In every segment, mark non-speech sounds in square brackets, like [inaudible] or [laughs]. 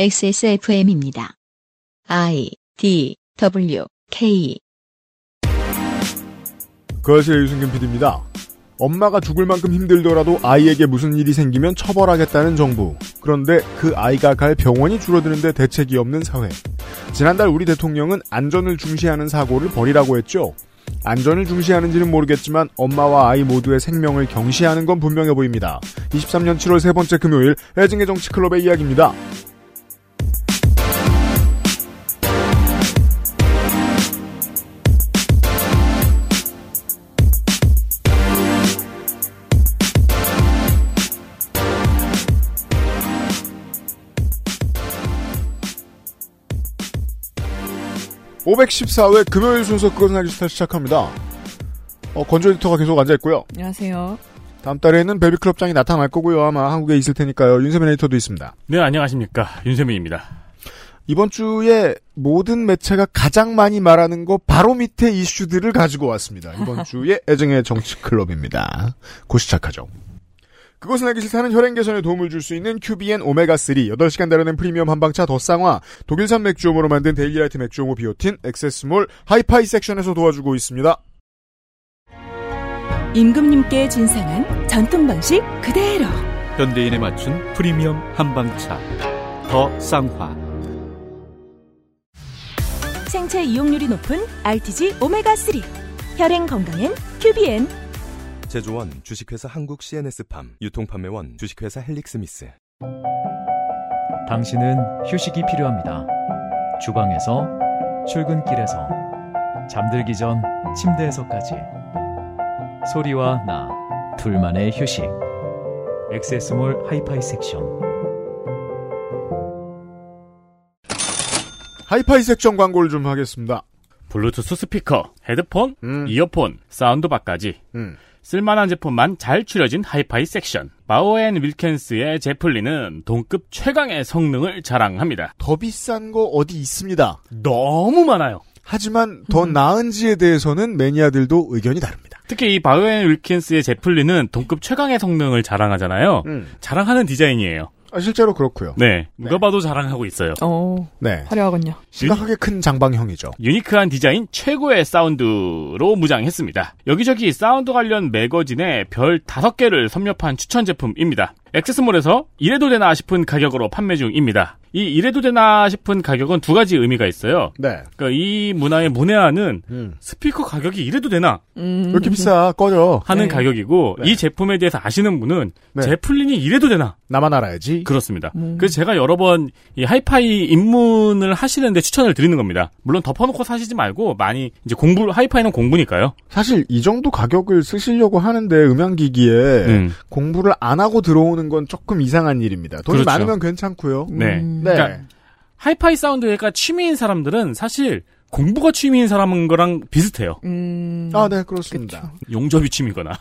XSFM입니다. I, D, W, K. 그것의 유승겸 PD입니다. 엄마가 죽을 만큼 힘들더라도 아이에게 무슨 일이 생기면 처벌하겠다는 정부. 그런데 그 아이가 갈 병원이 줄어드는데 대책이 없는 사회. 지난달 우리 대통령은 안전을 중시하는 사고를 벌이라고 했죠. 안전을 중시하는지는 모르겠지만 엄마와 아이 모두의 생명을 경시하는 건 분명해 보입니다. 23년 7월 세 번째 금요일 애증의 정치클럽의 이야기입니다. [laughs] 514회 금요일 순서 그것은 알기 싫다 시작합니다. 건조 에디터가 계속 앉아있고요. 안녕하세요. 다음 달에는 베비클럽장이 나타날 거고요. 아마 한국에 있을 테니까요. 윤세민 에디터도 있습니다. 네, 안녕하십니까. 윤세민입니다. 이번 주에 모든 매체가 가장 많이 말하는 거 바로 밑에 이슈들을 가지고 왔습니다. 이번 주에 애증의 정치클럽입니다. 곧 시작하죠. 그것은 알기 싫다는 혈행 개선에 도움을 줄 수 있는 QBN 오메가3, 8시간 다루는 프리미엄 한방차 더 쌍화, 독일산 맥주오모로 만든 데일리라이트 맥주오모 비오틴, 엑세스몰, 하이파이 섹션에서 도와주고 있습니다. 임금님께 진상한 전통방식 그대로 현대인에 맞춘 프리미엄 한방차 더 쌍화. 생체 이용률이 높은 RTG 오메가3, 혈행 건강엔 QBN. 제조원 주식회사 한국CNS팜, 유통판매원 주식회사 헬릭스미스. 당신은 휴식이 필요합니다. 주방에서, 출근길에서, 잠들기 전 침대에서까지 소리와 나 둘만의 휴식. 엑세스몰 하이파이 섹션. 하이파이 섹션 광고를 좀 하겠습니다. 블루투스 스피커, 헤드폰, 이어폰, 사운드바까지 쓸만한 제품만 잘 추려진 하이파이 섹션. 바오앤윌켄스의 제플린은 동급 최강의 성능을 자랑합니다. 더 비싼 거 어디 있습니다. 너무 많아요. 하지만 더 나은지에 대해서는 매니아들도 의견이 다릅니다. 특히 이 바오앤윌켄스의 제플린은 동급 최강의 성능을 자랑하잖아요. 자랑하는 디자인이에요. 아, 실제로 그렇고요. 네, 누가 봐도 자랑하고 있어요. 네, 화려하군요. 심각하게 큰 장방형이죠. 유니크한 디자인, 최고의 사운드로 무장했습니다. 여기저기 사운드 관련 매거진에 별 5개를 섭렵한 추천 제품입니다. 액세스몰에서 이래도 되나 싶은 가격으로 판매 중입니다. 이 이래도 되나 싶은 가격은 두 가지 의미가 있어요. 네. 그러니까 이 문화의 문외한은 스피커 가격이 이래도 되나? 왜 이렇게 비싸? 꺼져. 하는 네. 가격이고 네. 이 제품에 대해서 아시는 분은 네. 제플린이 이래도 되나? 나만 알아야지. 그렇습니다. 그래서 제가 여러 번 이 하이파이 입문을 하시는데 추천을 드리는 겁니다. 물론 덮어놓고 사시지 말고 많이 이제 공부, 하이파이는 공부니까요. 사실 이 정도 가격을 쓰시려고 하는데 음향기기에 공부를 안 하고 들어오는 건 조금 이상한 일입니다. 돈이 그렇죠. 많으면 괜찮고요. 네. 네. 그러니까 하이파이 사운드가 취미인 사람들은 사실 공부가 취미인 사람인 거랑 비슷해요. 아, 네, 그렇습니다. 그쵸. 용접이 취미거나.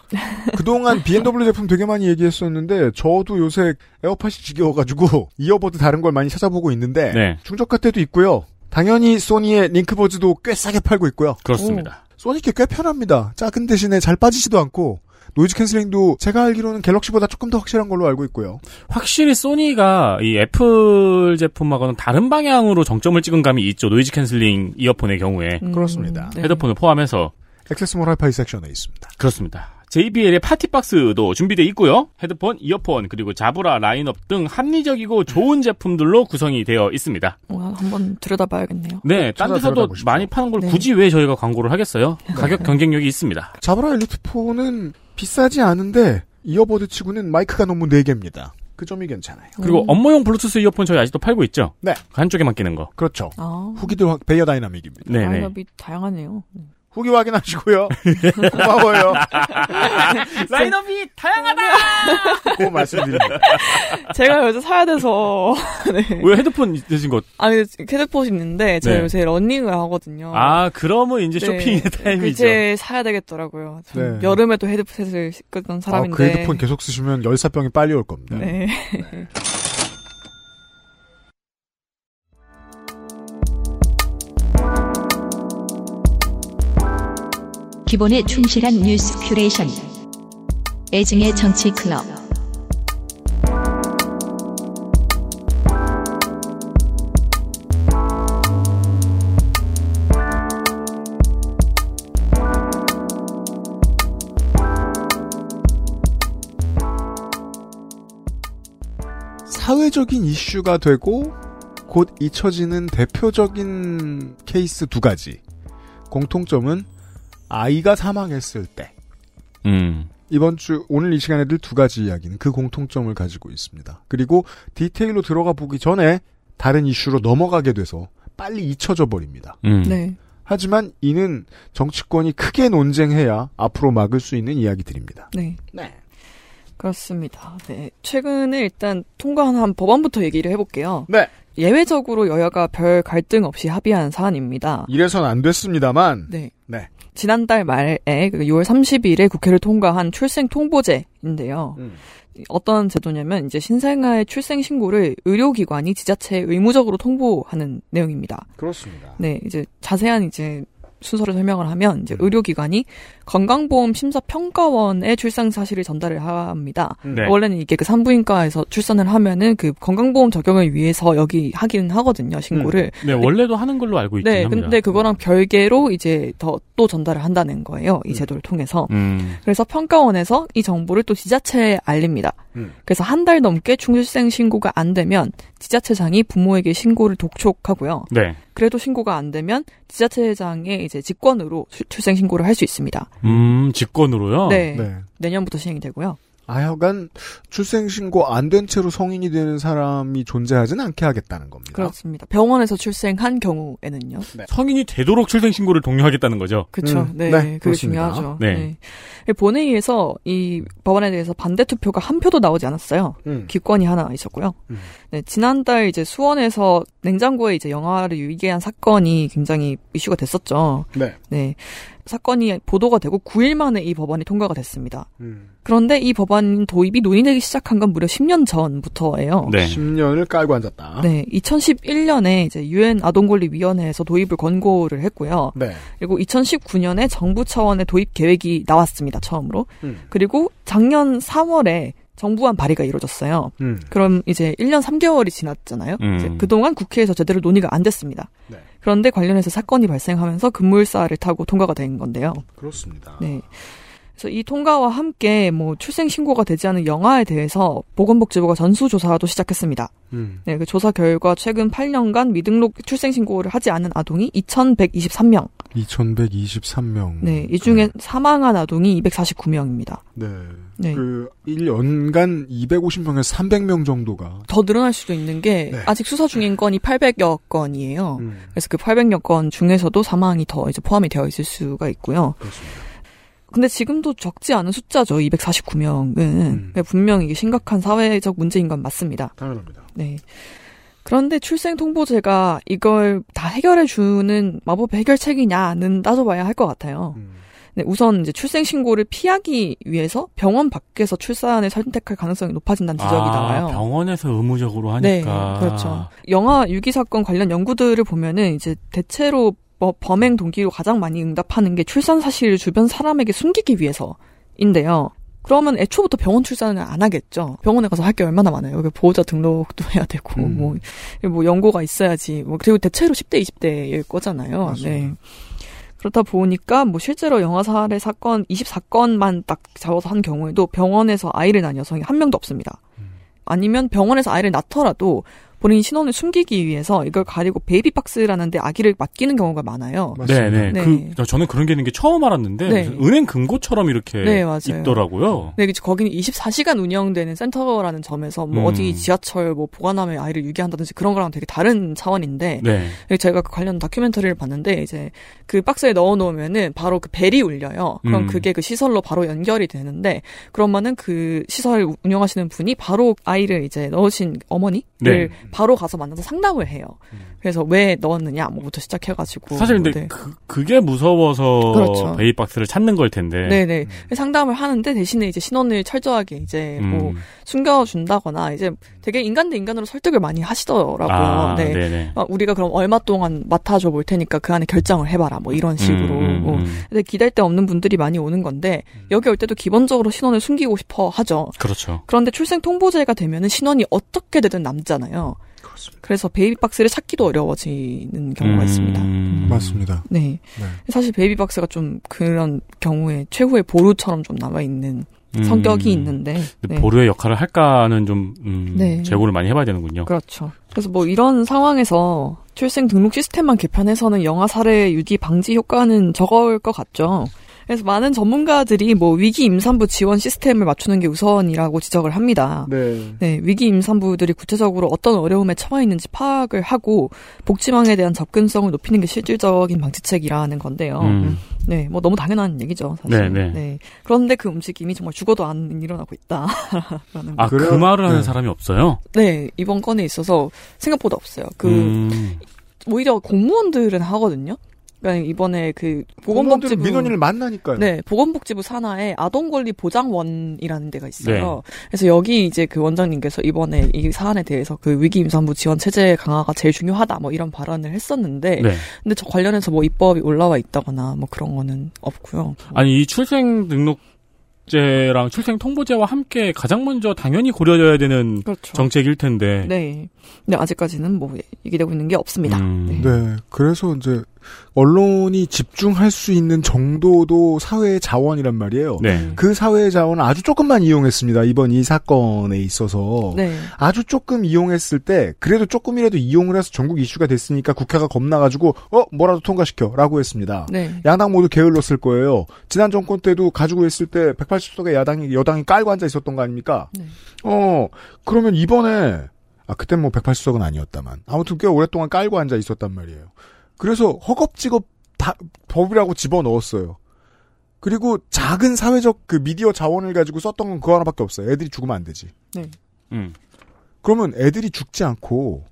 그동안 BMW 제품 되게 많이 얘기했었는데 저도 요새 에어팟이 지겨워가지고 이어버드 다른 걸 많이 찾아보고 있는데 네. 충전가 때도 있고요. 당연히 소니의 링크버즈도 꽤 싸게 팔고 있고요. 그렇습니다. 소니께 꽤 편합니다. 작은 대신에 잘 빠지지도 않고. 노이즈 캔슬링도 제가 알기로는 갤럭시보다 조금 더 확실한 걸로 알고 있고요. 확실히 소니가 이 애플 제품하고는 다른 방향으로 정점을 찍은 감이 있죠. 노이즈 캔슬링 이어폰의 경우에. 그렇습니다. 헤드폰을 포함해서. 액세스몰 하이파이 섹션에 있습니다. 그렇습니다. JBL의 파티박스도 준비되어 있고요. 헤드폰, 이어폰, 그리고 자브라 라인업 등 합리적이고 좋은 제품들로 구성이 되어 있습니다. 와, 한번 들여다봐야겠네요. 네, 딴 데서도 많이 파는 걸 네. 굳이 왜 저희가 광고를 하겠어요? 가격 경쟁력이 있습니다. 자브라 엘리트폰은 비싸지 않은데 이어버드 치고는 마이크가 너무 4개입니다. 그 점이 괜찮아요. 그리고 업무용 블루투스 이어폰 저희 아직도 팔고 있죠? 네. 한쪽에만 끼는 거. 그렇죠. 아. 후기도 베이어 다이나믹입니다. 네, 다이나믹이 다양하네요. 후기 확인하시고요. 고마워요. 라인업이 다양하다! 고 말씀드립니다. 제가 요새 사야 돼서. 네. 왜 헤드폰 되신 것? 아니, 헤드폰이 있는데, 제가 네. 요새 러닝을 하거든요. 아, 그러면 이제 쇼핑의 네. 타임이죠. 이제 사야 되겠더라고요. 네. 여름에도 헤드셋을 쓰던 사람인데. 아, 그 헤드폰 계속 쓰시면 열사병이 빨리 올 겁니다. 네. 네. 기본에 충실한 뉴스 큐레이션. 애증의 정치 클럽. 사회적인 이슈가 되고 곧 잊혀지는 대표적인 케이스 두 가지. 공통점은 아이가 사망했을 때. 이번 주 오늘 이 시간에 늘 두 가지 이야기는 그 공통점을 가지고 있습니다. 그리고 디테일로 들어가 보기 전에 다른 이슈로 넘어가게 돼서 빨리 잊혀져 버립니다. 네. 하지만 이는 정치권이 크게 논쟁해야 앞으로 막을 수 있는 이야기들입니다. 네. 네. 그렇습니다. 네. 최근에 일단 통과한 법안부터 얘기를 해볼게요. 네. 예외적으로 여야가 별 갈등 없이 합의한 사안입니다. 이래선 안 됐습니다만. 네. 네. 지난달 말에 6월 30일에 국회를 통과한 출생통보제인데요. 어떤 제도냐면 이제 신생아의 출생신고를 의료기관이 지자체에 의무적으로 통보하는 내용입니다. 그렇습니다. 네, 이제 자세한 이제 순서를 설명을 하면 이제 의료기관이 건강보험심사평가원에 출산 사실을 전달을 합니다. 네. 원래는 이게 그 산부인과에서 출산을 하면은 그 건강보험 적용을 위해서 여기 하긴 하거든요, 신고를. 네, 원래도 하는 걸로 알고 있긴 합니다. 네, 근데 그거랑 별개로 이제 또 전달을 한다는 거예요, 이 제도를 통해서. 그래서 평가원에서 이 정보를 또 지자체에 알립니다. 그래서 한 달 넘게 출생 신고가 안 되면 지자체장이 부모에게 신고를 독촉하고요. 네. 그래도 신고가 안 되면 지자체장의 이제 직권으로 출생 신고를 할 수 있습니다. 직권으로요? 네. 네. 내년부터 시행이 되고요. 하여간 출생 신고 안 된 채로 성인이 되는 사람이 존재하진 않게 하겠다는 겁니다. 그렇습니다. 병원에서 출생한 경우에는요. 네. 성인이 되도록 출생 신고를 독려하겠다는 거죠. 그렇죠. 네, 네, 그게 그렇습니다. 중요하죠. 네. 네. 본회의에서 이 법안에 대해서 반대 투표가 한 표도 나오지 않았어요. 기권이 하나 있었고요. 네, 지난달 이제 수원에서 냉장고에 이제 영화를 유기한 사건이 굉장히 이슈가 됐었죠. 네. 네. 사건이 보도가 되고 9일 만에 이 법안이 통과가 됐습니다. 그런데 이 법안 도입이 논의되기 시작한 건 무려 10년 전부터예요. 네. 10년을 깔고 앉았다. 네, 2011년에 이제 UN 아동권리위원회에서 도입을 권고를 했고요. 네. 그리고 2019년에 정부 차원의 도입 계획이 나왔습니다. 처음으로. 그리고 작년 3월에 정부안 발의가 이루어졌어요. 그럼 이제 1년 3개월이 지났잖아요. 이제 그동안 국회에서 제대로 논의가 안 됐습니다. 네. 그런데 관련해서 사건이 발생하면서 급물살을 타고 통과가 된 건데요. 그렇습니다. 네. 그래서 이 통과와 함께 뭐 출생 신고가 되지 않은 영아에 대해서 보건복지부가 전수조사도 시작했습니다. 네, 그 조사 결과 최근 8년간 미등록 출생 신고를 하지 않은 아동이 2,123명. 2,123명. 네, 이 중에 사망한 아동이 249명입니다. 네. 네. 그 1년간 250명에서 300명 정도가 더 늘어날 수도 있는 게 네. 아직 수사 중인 건이 800여 건이에요. 그래서 그 800여 건 중에서도 사망이 더 이제 포함이 되어 있을 수가 있고요. 그렇습니다. 근데 지금도 적지 않은 숫자죠. 249명은. 분명 이게 심각한 사회적 문제인 건 맞습니다. 당연합니다. 네. 그런데 출생통보제가 이걸 다 해결해주는 마법의 해결책이냐는 따져봐야 할 것 같아요. 네, 우선 이제 출생신고를 피하기 위해서 병원 밖에서 출산을 선택할 가능성이 높아진다는 지적이 나와요. 병원에서 의무적으로 하니까. 네, 그렇죠. 영아 유기사건 관련 연구들을 보면은 이제 대체로 범행 동기로 가장 많이 응답하는 게 출산 사실을 주변 사람에게 숨기기 위해서인데요. 그러면 애초부터 병원 출산을 안 하겠죠. 병원에 가서 할 게 얼마나 많아요. 보호자 등록도 해야 되고 뭐 연고가 있어야지. 뭐 그리고 대체로 10대, 20대일 거잖아요. 맞아요. 네. 그렇다 보니까 뭐 실제로 영아 살해 사건 24건만 딱 잡아서 한 경우에도 병원에서 아이를 낳은 여성이 한 명도 없습니다. 아니면 병원에서 아이를 낳더라도 본인 신원을 숨기기 위해서 이걸 가리고 베이비박스라는 데 아기를 맡기는 경우가 많아요. 네네. 네. 저는 그런 게 있는 게 처음 알았는데 네. 은행 금고처럼 이렇게 네, 있더라고요. 네, 거기는 24시간 운영되는 센터라는 점에서 뭐 어디 지하철 뭐 보관함에 아이를 유기한다든지 그런 거랑 되게 다른 차원인데 네. 제가 그 관련 다큐멘터리를 봤는데 이제 그 박스에 넣어놓으면은 바로 그 벨이 울려요. 그럼 그게 그 시설로 바로 연결이 되는데 그러면은 그 시설 운영하시는 분이 바로 아이를 이제 넣으신 어머니를 네. 바로 가서 만나서 상담을 해요. 그래서 왜 넣었느냐 뭐부터 시작해가지고 사실 근데 네. 그게 무서워서 그렇죠. 베이박스를 찾는 걸 텐데. 네네. 상담을 하는데 대신에 이제 신원을 철저하게 이제 뭐 숨겨준다거나 이제 되게 인간 대 인간으로 설득을 많이 하시더라고요. 네. 네네. 우리가 그럼 얼마 동안 맡아줘 볼 테니까 그 안에 결정을 해봐라 뭐 이런 식으로. 뭐. 근데 기댈 데 없는 분들이 많이 오는 건데 여기 올 때도 기본적으로 신원을 숨기고 싶어 하죠. 그렇죠. 그런데 출생통보제가 되면은 신원이 어떻게 되든 남잖아요. 그렇습니다. 그래서 베이비박스를 찾기도 어려워지는 경우가 있습니다. 맞습니다. 네. 네. 사실 베이비박스가 좀 그런 경우에 최후의 보루처럼 좀 남아있는 성격이 있는데. 네. 보루의 역할을 할까는 좀 네. 제고를 많이 해봐야 되는군요. 그렇죠. 그래서 뭐 이런 상황에서 출생 등록 시스템만 개편해서는 영아 살해 유기 방지 효과는 적을 것 같죠. 그래서 많은 전문가들이 뭐 위기 임산부 지원 시스템을 맞추는 게 우선이라고 지적을 합니다. 네. 네, 위기 임산부들이 구체적으로 어떤 어려움에 처해 있는지 파악을 하고 복지망에 대한 접근성을 높이는 게 실질적인 방지책이라는 건데요. 네, 뭐 너무 당연한 얘기죠, 사실. 네, 네. 네. 그런데 그 움직임이 정말 죽어도 안 일어나고 있다. 아, 그 말을 하는 사람이 없어요? 네, 이번 건에 있어서 생각보다 없어요. 오히려 공무원들은 하거든요. 그러니까 이번에 그 보건복지부 민원인을 만나니까요. 네, 보건복지부 산하에 아동권리보장원이라는 데가 있어요. 네. 그래서 여기 이제 그 원장님께서 이번에 이 사안에 대해서 그 위기 임산부 지원 체제 강화가 제일 중요하다 뭐 이런 발언을 했었는데, 네. 근데 저 관련해서 뭐 입법이 올라와 있다거나 뭐 그런 거는 없고요. 아니 이 출생 등록 제랑 출생 통보제와 함께 가장 먼저 당연히 고려해야 되는 그렇죠. 정책일 텐데. 네. 근데 아직까지는 뭐 얘기되고 있는 게 없습니다. 네. 네. 그래서 이제 언론이 집중할 수 있는 정도도 사회의 자원이란 말이에요. 네. 그 사회의 자원을 아주 조금만 이용했습니다. 이번 이 사건에 있어서. 네. 아주 조금 이용했을 때 그래도 조금이라도 이용을 해서 전국 이슈가 됐으니까 국회가 겁나가지고 뭐라도 통과시켜라고 했습니다. 네. 양당 모두 게을렀을 거예요. 지난 정권 때도 가지고 있을 때 180석의 여당이 깔고 앉아 있었던 거 아닙니까? 네. 그러면 이번에 그땐 뭐 180석은 아니었다만 아무튼 꽤 오랫동안 깔고 앉아 있었단 말이에요. 그래서 허겁지겁 다 법이라고 집어넣었어요. 그리고 작은 사회적 그 미디어 자원을 가지고 썼던 건 그거 하나밖에 없어요. 애들이 죽으면 안 되지. 네. 그러면 애들이 죽지 않고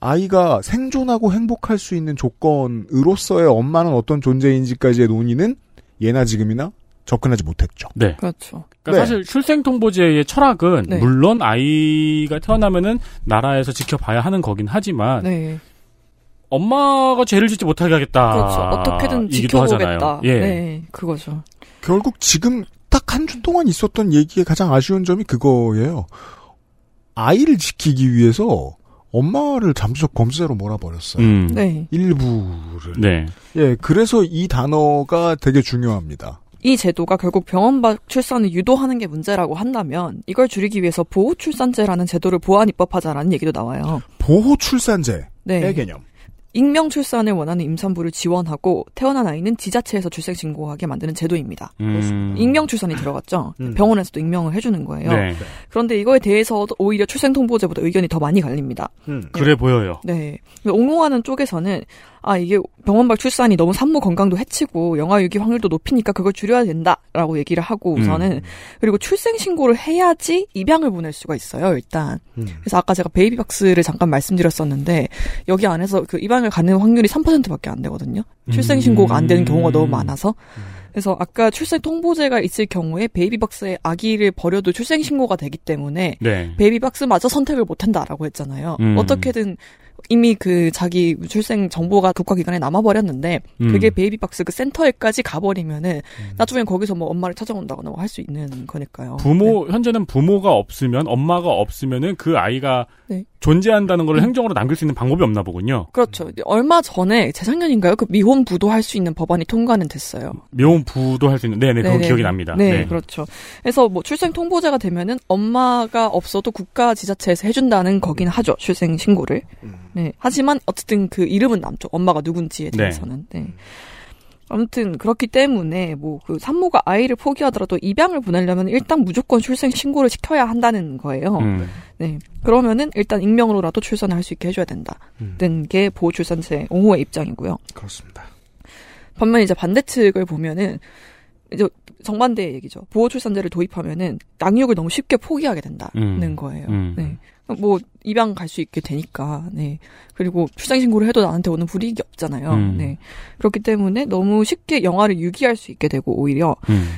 아이가 생존하고 행복할 수 있는 조건으로서의 엄마는 어떤 존재인지까지의 논의는 예나 지금이나 접근하지 못했죠. 네. 그렇죠. 그러니까 네. 사실 출생통보제의 철학은 네. 물론 아이가 태어나면은 나라에서 지켜봐야 하는 거긴 하지만 네. 엄마가 죄를 짓지 못하게 하겠다. 그렇죠. 어떻게든 지켜보겠다. 예. 네, 그거죠. 결국 지금 딱 한 주 동안 있었던 얘기의 가장 아쉬운 점이 그거예요. 아이를 지키기 위해서 엄마를 잠시적 검수대로 몰아버렸어요. 네. 일부를. 네. 예, 그래서 이 단어가 되게 중요합니다. 이 제도가 결국 병원 밖 출산을 유도하는 게 문제라고 한다면 이걸 줄이기 위해서 보호출산제라는 제도를 보완 입법하자라는 얘기도 나와요. 보호출산제의 네. 개념. 익명 출산을 원하는 임산부를 지원하고 태어난 아이는 지자체에서 출생 신고하게 만드는 제도입니다. 익명 출산이 들어갔죠. 병원에서도 익명을 해주는 거예요. 네. 그런데 이거에 대해서 오히려 출생 통보제보다 의견이 더 많이 갈립니다. 네. 그래 보여요. 네. 옹호하는 쪽에서는 이게 병원 밖 출산이 너무 산모 건강도 해치고 영아 유기 확률도 높이니까 그걸 줄여야 된다라고 얘기를 하고 우선은 그리고 출생 신고를 해야지 입양을 보낼 수가 있어요. 일단 그래서 아까 제가 베이비박스를 잠깐 말씀드렸었는데 여기 안에서 그 입양을 가는 확률이 3%밖에 안 되거든요. 출생 신고가 안 되는 경우가 너무 많아서 그래서 아까 출생 통보제가 있을 경우에 베이비박스에 아기를 버려도 출생 신고가 되기 때문에 네. 베이비박스마저 선택을 못한다라고 했잖아요. 어떻게든 이미 그 자기 출생 정보가 국가기관에 남아버렸는데 그게 베이비박스 그 센터에까지 가버리면은 나중에 거기서 뭐 엄마를 찾아온다거나 뭐 할 수 있는 거니까요. 부모 네. 현재는 부모가 없으면 엄마가 없으면은 그 아이가 네. 존재한다는 걸 행정으로 남길 수 있는 방법이 없나 보군요. 그렇죠. 얼마 전에 재작년인가요? 그 미혼부도 할 수 있는 법안이 통과는 됐어요. 미혼부도 할 수 있는 네네 그건 기억이 납니다. 네, 네 그렇죠. 그래서 뭐 출생 통보제가 되면은 엄마가 없어도 국가 지자체에서 해준다는 거긴 하죠. 출생 신고를. 네. 하지만 어쨌든 그 이름은 남죠. 엄마가 누군지에 대해서는. 네. 네. 아무튼 그렇기 때문에 뭐 그 산모가 아이를 포기하더라도 입양을 보내려면 일단 무조건 출생 신고를 시켜야 한다는 거예요. 네. 그러면은 일단 익명으로라도 출산을 할 수 있게 해줘야 된다는 게 보호출산제 옹호의 입장이고요. 그렇습니다. 반면 이제 반대측을 보면은 이제 정반대의 얘기죠. 보호출산제를 도입하면은 양육을 너무 쉽게 포기하게 된다는 거예요. 네. 뭐 입양 갈 수 있게 되니까 네 그리고 출생 신고를 해도 나한테 오는 불이익이 없잖아요. 네 그렇기 때문에 너무 쉽게 영아를 유기할 수 있게 되고 오히려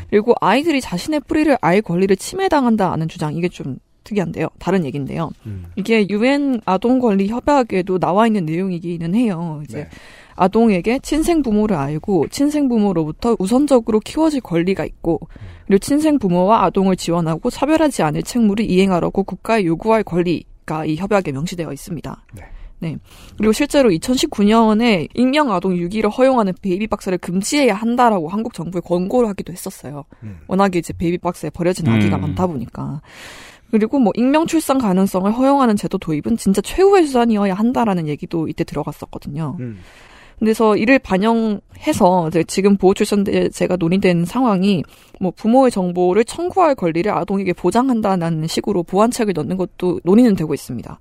그리고 아이들이 자신의 뿌리를 알 권리를 침해당한다는 주장 이게 좀 특이한데요. 다른 얘기인데요. 이게 UN 아동 권리 협약에도 나와 있는 내용이기는 해요. 이제 네. 아동에게 친생 부모를 알고 친생 부모로부터 우선적으로 키워질 권리가 있고 그리고 친생 부모와 아동을 지원하고 차별하지 않을 책무를 이행하라고 국가에 요구할 권리가 이 협약에 명시되어 있습니다. 네. 네. 그리고 실제로 2019년에 익명 아동 유기를 허용하는 베이비박스를 금지해야 한다라고 한국 정부에 권고를 하기도 했었어요. 워낙에 이제 베이비박스에 버려진 아기가 많다 보니까. 그리고 뭐 익명 출산 가능성을 허용하는 제도 도입은 진짜 최후의 수단이어야 한다라는 얘기도 이때 들어갔었거든요. 그래서 이를 반영해서 지금 보호출산제가 논의된 상황이 뭐 부모의 정보를 청구할 권리를 아동에게 보장한다는 식으로 보완책을 넣는 것도 논의는 되고 있습니다.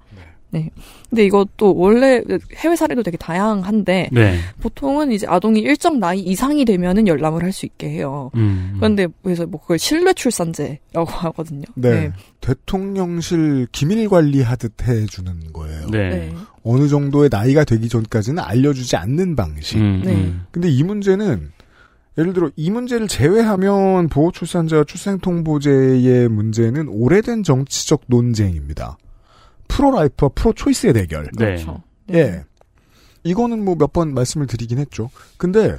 네. 근데 이것도 원래 해외 사례도 되게 다양한데 네. 보통은 이제 아동이 일정 나이 이상이 되면은 열람을 할 수 있게 해요. 그런데 그래서 뭐 그걸 신뢰 출산제라고 하거든요. 네. 네. 대통령실 기밀 관리하듯 해주는 거예요. 네. 네. 어느 정도의 나이가 되기 전까지는 알려주지 않는 방식. 네. 근데 이 문제는 예를 들어 이 문제를 제외하면 보호 출산자 출생 통보제의 문제는 오래된 정치적 논쟁입니다. 프로라이프와 프로초이스의 대결. 네. 네. 예. 이거는 뭐 몇 번 말씀을 드리긴 했죠. 근데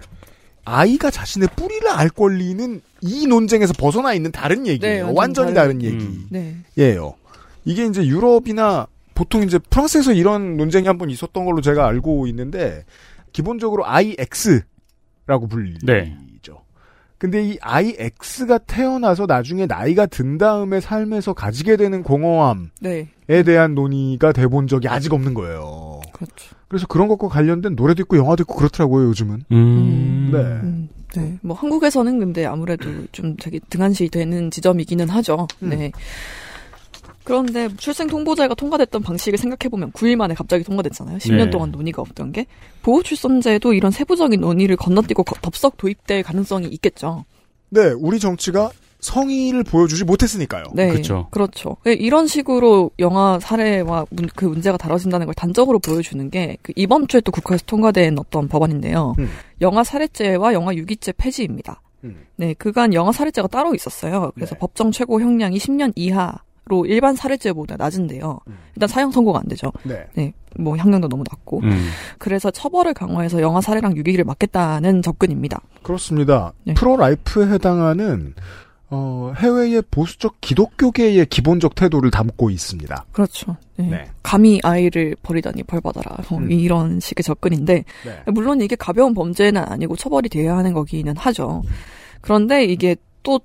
아이가 자신의 뿌리를 알 권리는 이 논쟁에서 벗어나 있는 다른 얘기예요. 네, 완전히 다른 얘기예요. 네. 이게 이제 유럽이나 보통 이제 프랑스에서 이런 논쟁이 한번 있었던 걸로 제가 알고 있는데 기본적으로 IX라고 불리죠. 네. 근데 이 IX가 태어나서 나중에 나이가 든 다음에 삶에서 가지게 되는 공허함에 네. 대한 논의가 돼본 적이 아직 없는 거예요. 그렇죠. 그래서 그런 것과 관련된 노래도 있고 영화도 있고 그렇더라고요, 요즘은. 네. 네. 뭐 한국에서는 근데 아무래도 좀 되게 등한시 되는 지점이기는 하죠. 네. 그런데 출생통보제가 통과됐던 방식을 생각해보면 9일 만에 갑자기 통과됐잖아요. 10년 네. 동안 논의가 없던 게. 보호출산제도 이런 세부적인 논의를 건너뛰고 덥석 도입될 가능성이 있겠죠. 네. 우리 정치가 성의를 보여주지 못했으니까요. 네. 그렇죠. 그렇죠. 이런 식으로 영화 사례와 그 문제가 다뤄진다는 걸 단적으로 보여주는 게 그 이번 주에 또 국회에서 통과된 어떤 법안인데요. 영화 사례죄와 영화 유기죄 폐지입니다. 네. 그간 영화 사례죄가 따로 있었어요. 그래서 네. 법정 최고 형량이 10년 이하. 로 일반 살해죄보다 낮은데요. 일단 사형 선고가 안 되죠. 네. 네, 뭐 형량도 너무 낮고. 그래서 처벌을 강화해서 영아 살해랑 유기를 막겠다는 접근입니다. 그렇습니다. 네. 프로라이프에 해당하는 해외의 보수적 기독교계의 기본적 태도를 담고 있습니다. 그렇죠. 네. 네. 감히 아이를 버리다니 벌받아라. 이런 식의 접근인데 네. 물론 이게 가벼운 범죄는 아니고 처벌이 돼야 하는 거기는 하죠. 그런데 이게 또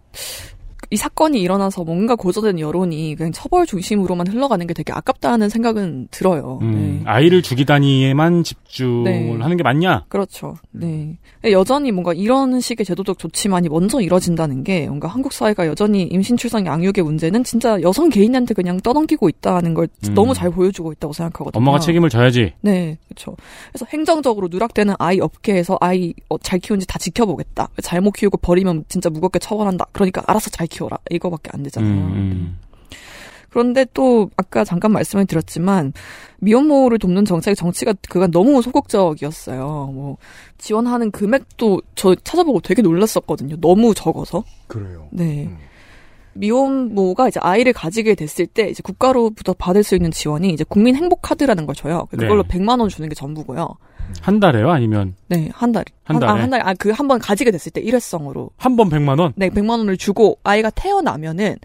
이 사건이 일어나서 뭔가 고조된 여론이 그냥 처벌 중심으로만 흘러가는 게 되게 아깝다는 생각은 들어요. 네. 아이를 죽이다니에만 집중을 네. 하는 게 맞냐? 그렇죠. 네. 여전히 뭔가 이런 식의 제도적 조치만이 먼저 이뤄진다는 게 뭔가 한국 사회가 여전히 임신, 출산, 양육의 문제는 진짜 여성 개인한테 그냥 떠넘기고 있다는 걸 너무 잘 보여주고 있다고 생각하거든요. 엄마가 책임을 져야지. 네. 그렇죠. 그래서 행정적으로 누락되는 아이 업계에서 아이 잘 키운지 다 지켜보겠다. 잘못 키우고 버리면 진짜 무겁게 처벌한다. 그러니까 알아서 잘 키워. 이거밖에 안 되잖아요. 그런데 또 아까 잠깐 말씀을 드렸지만 미혼모를 돕는 정책 정치가 그간 너무 소극적이었어요. 뭐 지원하는 금액도 저 찾아보고 되게 놀랐었거든요. 너무 적어서. 그래요. 네. 미혼모가 이제 아이를 가지게 됐을 때 이제 국가로부터 받을 수 있는 지원이 이제 국민 행복 카드라는 걸 줘요. 그걸로 네. 100만 원 주는 게 전부고요. 한 달에요? 아니면? 네, 한 달. 한 달에? 한 달에. 아, 그 한 번 가지게 됐을 때 일회성으로. 한 번 100만 원? 네, 100만 원을 주고 아이가 태어나면은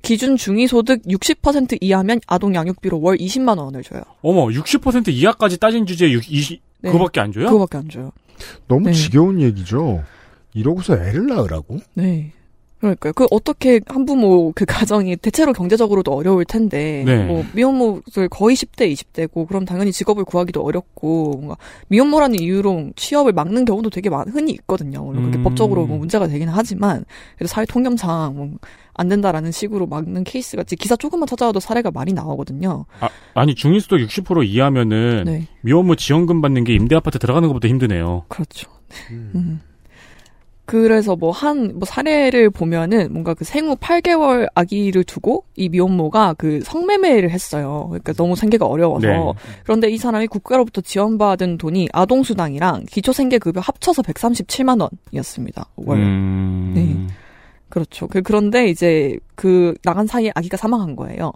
기준 중위소득 60% 이하면 아동 양육비로 월 20만 원을 줘요. 어머, 60% 이하까지 따진 주제에 네. 그거밖에 안 줘요? 그거밖에 안 줘요. 너무 네. 지겨운 얘기죠. 이러고서 애를 낳으라고? 네. 그러니까요. 그 어떻게 한부모 그 가정이 대체로 경제적으로도 어려울 텐데 네. 뭐 미혼모들 거의 10대, 20대고 그럼 당연히 직업을 구하기도 어렵고 뭔가 미혼모라는 이유로 취업을 막는 경우도 되게 흔히 있거든요. 물론 그게 법적으로 뭐 문제가 되긴 하지만 그래서 사회 통념상 뭐 안 된다라는 식으로 막는 케이스가 기사 조금만 찾아와도 사례가 많이 나오거든요. 아니 중위소득 60% 이하면은 네. 미혼모 지원금 받는 게 임대 아파트 들어가는 것보다 힘드네요. 그렇죠. 그래서 뭐 사례를 보면은 뭔가 그 생후 8개월 아기를 두고 이 미혼모가 그 성매매를 했어요. 그러니까 너무 생계가 어려워서. 네. 그런데 이 사람이 국가로부터 지원받은 돈이 아동수당이랑 기초생계급여 합쳐서 137만 원이었습니다. 월. 네. 그렇죠. 그런데 이제 그 나간 사이에 아기가 사망한 거예요.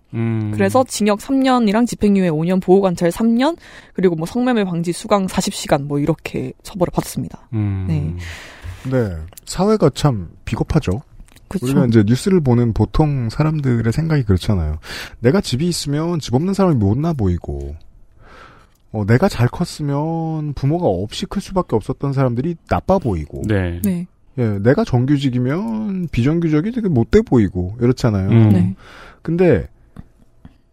그래서 징역 3년이랑 집행유예 5년, 보호관찰 3년, 그리고 뭐 성매매 방지 수강 40시간 뭐 이렇게 처벌을 받습니다. 네. 네. 사회가 참 비겁하죠. 그쵸. 우리가 이제 뉴스를 보는 보통 사람들의 생각이 그렇잖아요. 내가 집이 있으면 집 없는 사람이 못나 보이고, 내가 잘 컸으면 부모가 없이 클 수밖에 없었던 사람들이 나빠 보이고, 네. 네. 예, 내가 정규직이면 비정규직이 되게 못돼 보이고 이렇잖아요. 네. 근데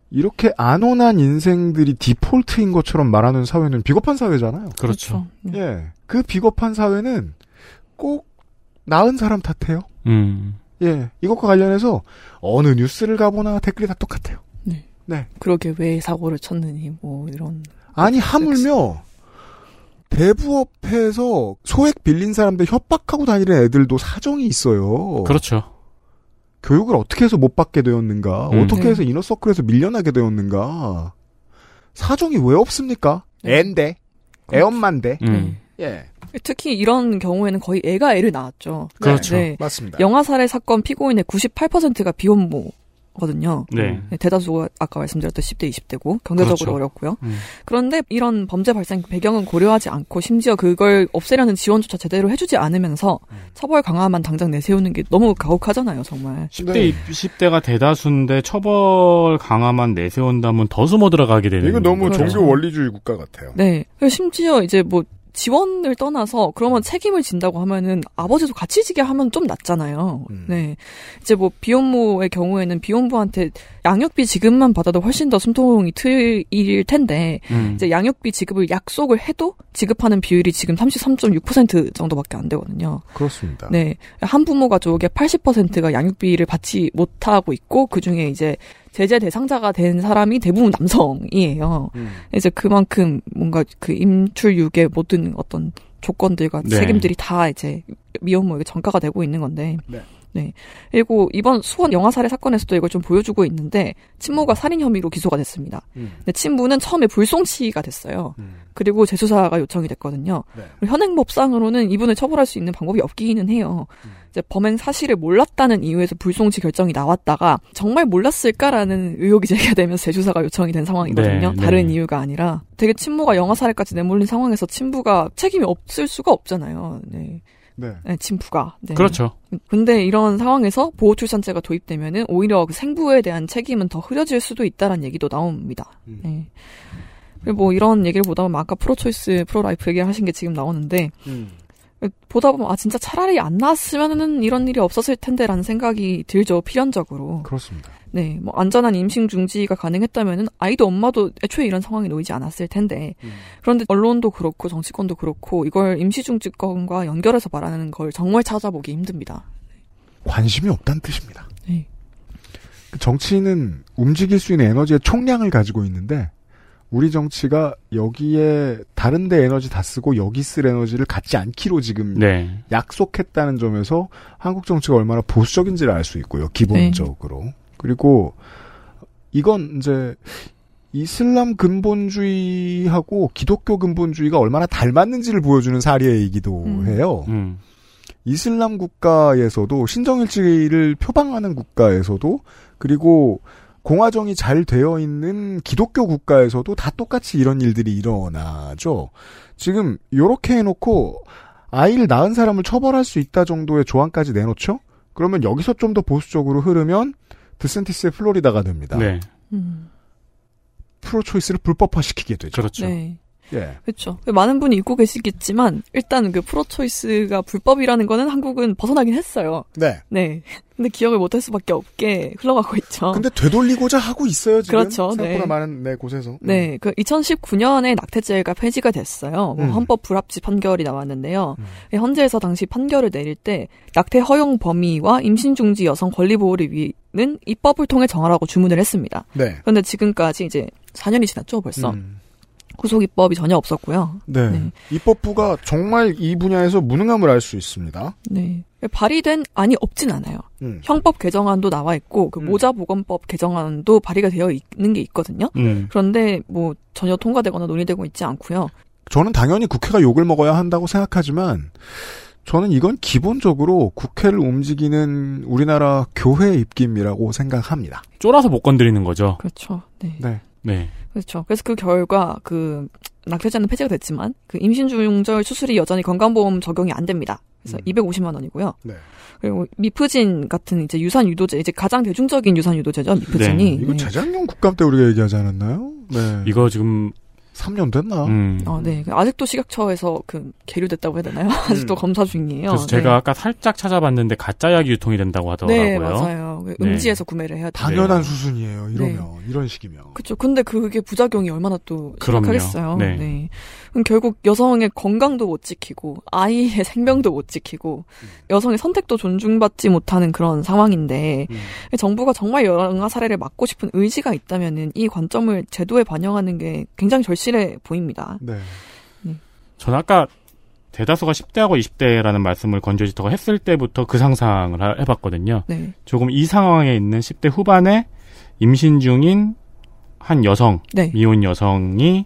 이렇게 안온한 인생들이 디폴트인 것처럼 말하는 사회는 비겁한 사회잖아요. 그렇죠. 예, 그 비겁한 사회는 꼭 나은 사람 탓해요. 예, 이것과 관련해서 어느 뉴스를 가보나 댓글이 다 똑같아요. 네. 네. 그러게 왜 사고를 쳤느니 뭐 이런. 아니 하물며 대부업해서 소액 빌린 사람들 협박하고 다니는 애들도 사정이 있어요. 그렇죠. 교육을 어떻게 해서 못 받게 되었는가, 어떻게 해서 이너서클에서 밀려나게 되었는가. 사정이 왜 없습니까? 애인데, 애 엄마인데. 예. 특히 이런 경우에는 거의 애가 애를 낳았죠. 그렇죠. 네. 맞습니다. 영아살해 사건 피고인의 98%가 비혼모. 거든요. 네. 대다수가 아까 말씀드렸던 10대, 20대고 경제적으로 그렇죠. 어렵고요. 그런데 이런 범죄 발생 배경은 고려하지 않고 심지어 그걸 없애려는 지원조차 제대로 해주지 않으면서 처벌 강화만 당장 내세우는 게 너무 가혹하잖아요. 정말. 10대, 20대가 대다수인데 처벌 강화만 내세운다면 더 숨어 들어가게 되는. 이거 너무 그렇죠. 종교 원리주의 국가 같아요. 네. 심지어 이제 뭐 지원을 떠나서 그러면 책임을 진다고 하면은 아버지도 같이 지게 하면 좀 낫잖아요. 네. 이제 뭐 비혼모의 경우에는 비혼부한테 양육비 지급만 받아도 훨씬 더 숨통이 트일 텐데 이제 양육비 지급을 약속을 해도 지급하는 비율이 지금 33.6% 정도밖에 안 되거든요. 그렇습니다. 네. 한부모 가족의 80%가 양육비를 받지 못하고 있고 그중에 이제 제재 대상자가 된 사람이 대부분 남성이에요. 이제 그만큼 뭔가 그 임출육의 모든 어떤 조건들과 네. 책임들이 다 이제 미혼모에게 전가가 되고 있는 건데. 네. 네. 그리고 이번 수원 영아살해 사건에서도 이걸 좀 보여주고 있는데 친모가 살인 혐의로 기소가 됐습니다. 근데 친모는 처음에 불송치가 됐어요. 그리고 재수사가 요청이 됐거든요. 네. 현행법상으로는 이분을 처벌할 수 있는 방법이 없기는 해요. 이제 범행 사실을 몰랐다는 이유에서 불송치 결정이 나왔다가 정말 몰랐을까라는 의혹이 제기되면서 재수사가 요청이 된 상황이거든요. 네, 다른 네. 이유가 아니라 되게 친모가 영아살해까지 내몰린 상황에서 친부가 책임이 없을 수가 없잖아요. 네. 네. 네, 친부가. 네. 그렇죠. 근데 이런 상황에서 보호출산제가 도입되면은 오히려 그 생부에 대한 책임은 더 흐려질 수도 있다라는 얘기도 나옵니다. 네. 그리고 뭐 이런 얘기를 보다 보면 아까 프로초이스, 프로라이프 얘기하신 게 지금 나오는데 보다 보면 아 진짜 차라리 안 나왔으면은 이런 일이 없었을 텐데라는 생각이 들죠. 필연적으로. 그렇습니다. 네, 뭐 안전한 임신 중지가 가능했다면은 아이도 엄마도 애초에 이런 상황에 놓이지 않았을 텐데 그런데 언론도 그렇고 정치권도 그렇고 이걸 임시 중지권과 연결해서 말하는 걸 정말 찾아보기 힘듭니다. 관심이 없다는 뜻입니다. 네. 정치는 움직일 수 있는 에너지의 총량을 가지고 있는데 우리 정치가 여기에 다른 데 에너지 다 쓰고 여기 쓸 에너지를 갖지 않기로 지금 네. 약속했다는 점에서 한국 정치가 얼마나 보수적인지를 알 수 있고요. 기본적으로. 네. 그리고 이건 이제 이슬람 근본주의하고 기독교 근본주의가 얼마나 닮았는지를 보여주는 사례이기도 해요. 이슬람 국가에서도 신정일치를 표방하는 국가에서도 그리고 공화정이 잘 되어 있는 기독교 국가에서도 다 똑같이 이런 일들이 일어나죠. 지금 요렇게 해놓고 아이를 낳은 사람을 처벌할 수 있다 정도의 조항까지 내놓죠. 그러면 여기서 좀 더 보수적으로 흐르면 드센티스의 플로리다가 됩니다. 네. 프로초이스를 불법화시키게 되죠. 그렇죠. 네. 예. 그렇죠. 많은 분이 읽고 계시겠지만 일단 그 프로초이스가 불법이라는 거는 한국은 벗어나긴 했어요. 네. 네. 근데 기억을 못할 수밖에 없게 흘러가고 있죠. 근데 되돌리고자 하고 있어요 지금. 그렇죠. 생각보다 네. 많은 네, 곳에서. 네. 그 2019년에 낙태죄가 폐지가 됐어요. 뭐 헌법 불합치 판결이 나왔는데요. 헌재에서 당시 판결을 내릴 때 낙태 허용 범위와 임신 중지 여성 권리 보호를 위는 입법을 통해 정하라고 주문을 했습니다. 네. 그런데 지금까지 이제 4년이 지났죠 벌써. 구속 입법이 전혀 없었고요. 네. 네. 입법부가 정말 이 분야에서 무능함을 알 수 있습니다. 네. 발의된 안이 없진 않아요. 형법 개정안도 나와 있고 그 모자보건법 개정안도 발의가 되어 있는 게 있거든요. 그런데 뭐 전혀 통과되거나 논의되고 있지 않고요. 저는 당연히 국회가 욕을 먹어야 한다고 생각하지만 저는 이건 기본적으로 국회를 움직이는 우리나라 교회 입김이라고 생각합니다. 쫄아서 못 건드리는 거죠. 그렇죠. 네. 네. 네. 그렇죠. 그래서 그 결과 그 낙태죄는 폐지가 됐지만 그 임신중절 수술이 여전히 건강보험 적용이 안 됩니다. 그래서 250만 원이고요. 네. 그리고 미프진 같은 이제 유산 유도제 이제 가장 대중적인 유산 유도제죠. 미프진이. 네. 이거 재작년 국감 때 우리가 얘기하지 않았나요? 네. 이거 지금 3년 됐나? 네. 아직도 식약처에서 계류됐다고 해야 되나요? 아직도 검사 중이에요. 그래서 제가 아까 살짝 찾아봤는데 가짜약이 유통이 된다고 하더라고요. 네, 맞아요. 음지에서 구매를 해야 돼요. 당연한 수순이에요. 이러면. 네. 이런 식이면. 그렇죠. 근데 그게 부작용이 얼마나 또 심각하겠어요. 네. 네. 그럼 결국 여성의 건강도 못 지키고 아이의 생명도 못 지키고 여성의 선택도 존중받지 못하는 그런 상황인데 정부가 정말 영아 살해를 막고 싶은 의지가 있다면은 이 관점을 제도에 반영하는 게 굉장히 절실해 보입니다. 네. 저는 아까 대다수가 10대하고 20대라는 말씀을 건조지터가 했을 때부터 그 상상을 해봤거든요. 네. 조금 이 상황에 있는 10대 후반에 임신 중인 한 여성, 네. 미혼 여성이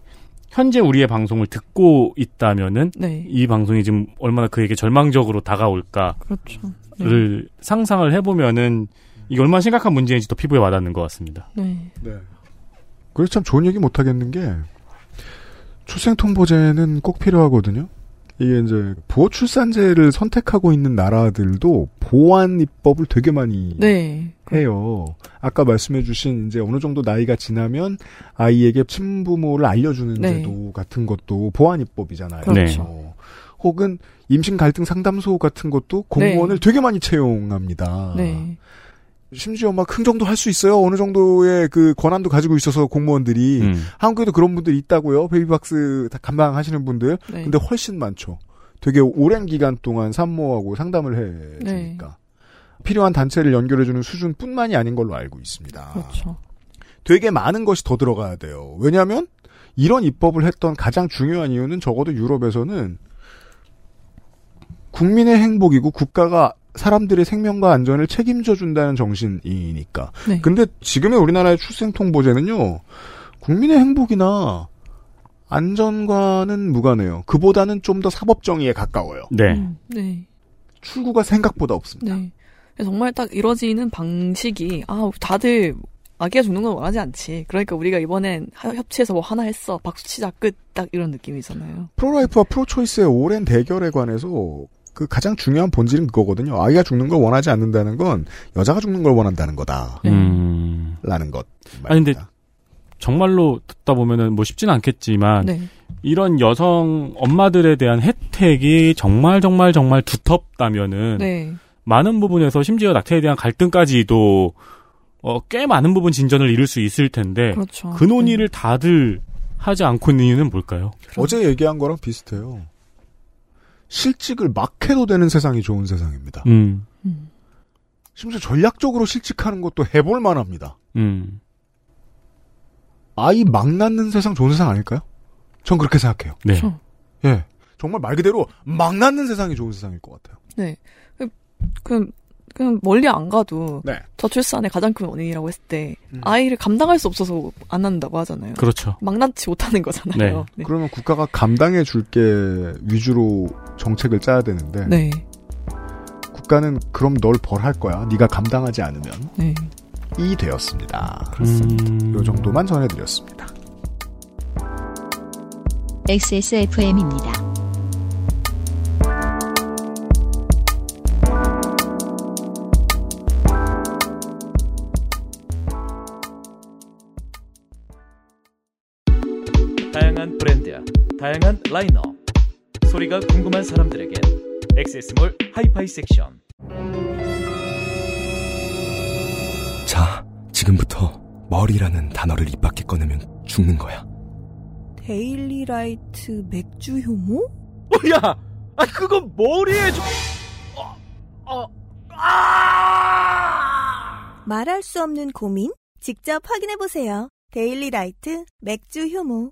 현재 우리의 방송을 듣고 있다면은 네. 이 방송이 지금 얼마나 그에게 절망적으로 다가올까를 그렇죠. 네. 상상을 해보면은 이게 얼마나 심각한 문제인지 더 피부에 와닿는 것 같습니다. 네. 네. 그래서 참 좋은 얘기 못하겠는 게 출생통보제는 꼭 필요하거든요. 이게 이제 보호출산제를 선택하고 있는 나라들도 보완 입법을 되게 많이 네. 해요. 아까 말씀해주신 이제 어느 정도 나이가 지나면 아이에게 친부모를 알려주는 네. 제도 같은 것도 보완 입법이잖아요. 그렇죠. 네. 혹은 임신 갈등 상담소 같은 것도 공무원을 네. 되게 많이 채용합니다. 네. 심지어 막 흥정도 할 수 있어요. 어느 정도의 그 권한도 가지고 있어서 공무원들이 한국에도 그런 분들이 있다고요. 베이비박스 감당하시는 분들. 네. 근데 훨씬 많죠. 되게 오랜 기간 동안 산모하고 상담을 해주니까 네. 필요한 단체를 연결해주는 수준뿐만이 아닌 걸로 알고 있습니다. 그렇죠. 되게 많은 것이 더 들어가야 돼요. 왜냐하면 이런 입법을 했던 가장 중요한 이유는 적어도 유럽에서는 국민의 행복이고 국가가 사람들의 생명과 안전을 책임져 준다는 정신이니까. 네. 근데 지금의 우리나라의 출생통보제는요. 국민의 행복이나 안전과는 무관해요. 그보다는 좀 더 사법정의에 가까워요. 네. 네. 출구가 생각보다 없습니다. 네. 정말 딱 이뤄지는 방식이 다들 아기가 죽는 건 원하지 않지. 그러니까 우리가 이번엔 협치해서 뭐 하나 했어. 박수치자 끝. 딱 이런 느낌이잖아요. 프로라이프와 프로초이스의 오랜 대결에 관해서 그 가장 중요한 본질은 그거거든요. 아이가 죽는 걸 원하지 않는다는 건 여자가 죽는 걸 원한다는 거다. 라는 것. 말입니다. 아니, 근데 정말로 듣다 보면은 뭐 쉽진 않겠지만 네. 이런 여성 엄마들에 대한 혜택이 정말 두텁다면은 네. 많은 부분에서 심지어 낙태에 대한 갈등까지도 꽤 많은 부분 진전을 이룰 수 있을 텐데 그렇죠. 그 논의를 다들 하지 않고 있는 이유는 뭘까요? 어제 얘기한 거랑 비슷해요. 실직을 막 해도 되는 세상이 좋은 세상입니다. 심지어 전략적으로 실직하는 것도 해볼 만합니다. 아이 막 낳는 세상 좋은 세상 아닐까요? 전 그렇게 생각해요. 네. 예, 정말 말 그대로 막 낳는 세상이 좋은 세상일 것 같아요. 네. 그럼 멀리 안 가도 네. 저출산의 가장 큰 원인이라고 했을 때 아이를 감당할 수 없어서 안 낳는다고 하잖아요. 그렇죠. 막 낳지 못하는 거잖아요. 네. 네. 그러면 국가가 감당해 줄 게 위주로 정책을 짜야 되는데 네. 국가는 그럼 널 벌할 거야. 네가 감당하지 않으면. 네. 이 되었습니다. 그렇습니다. 요 정도만 전해드렸습니다. XSFM입니다. 다양한 브랜드야, 다양한 라인업. 소리가 궁금한 사람들에게 XS몰 하이파이 섹션. 자, 지금부터 머리라는 단어를 입 밖에 꺼내면 죽는 거야. 데일리라이트 맥주 효모? 야, 그건 머리에 말할 수 없는 고민? 직접 확인해 보세요. 데일리라이트 맥주 효모.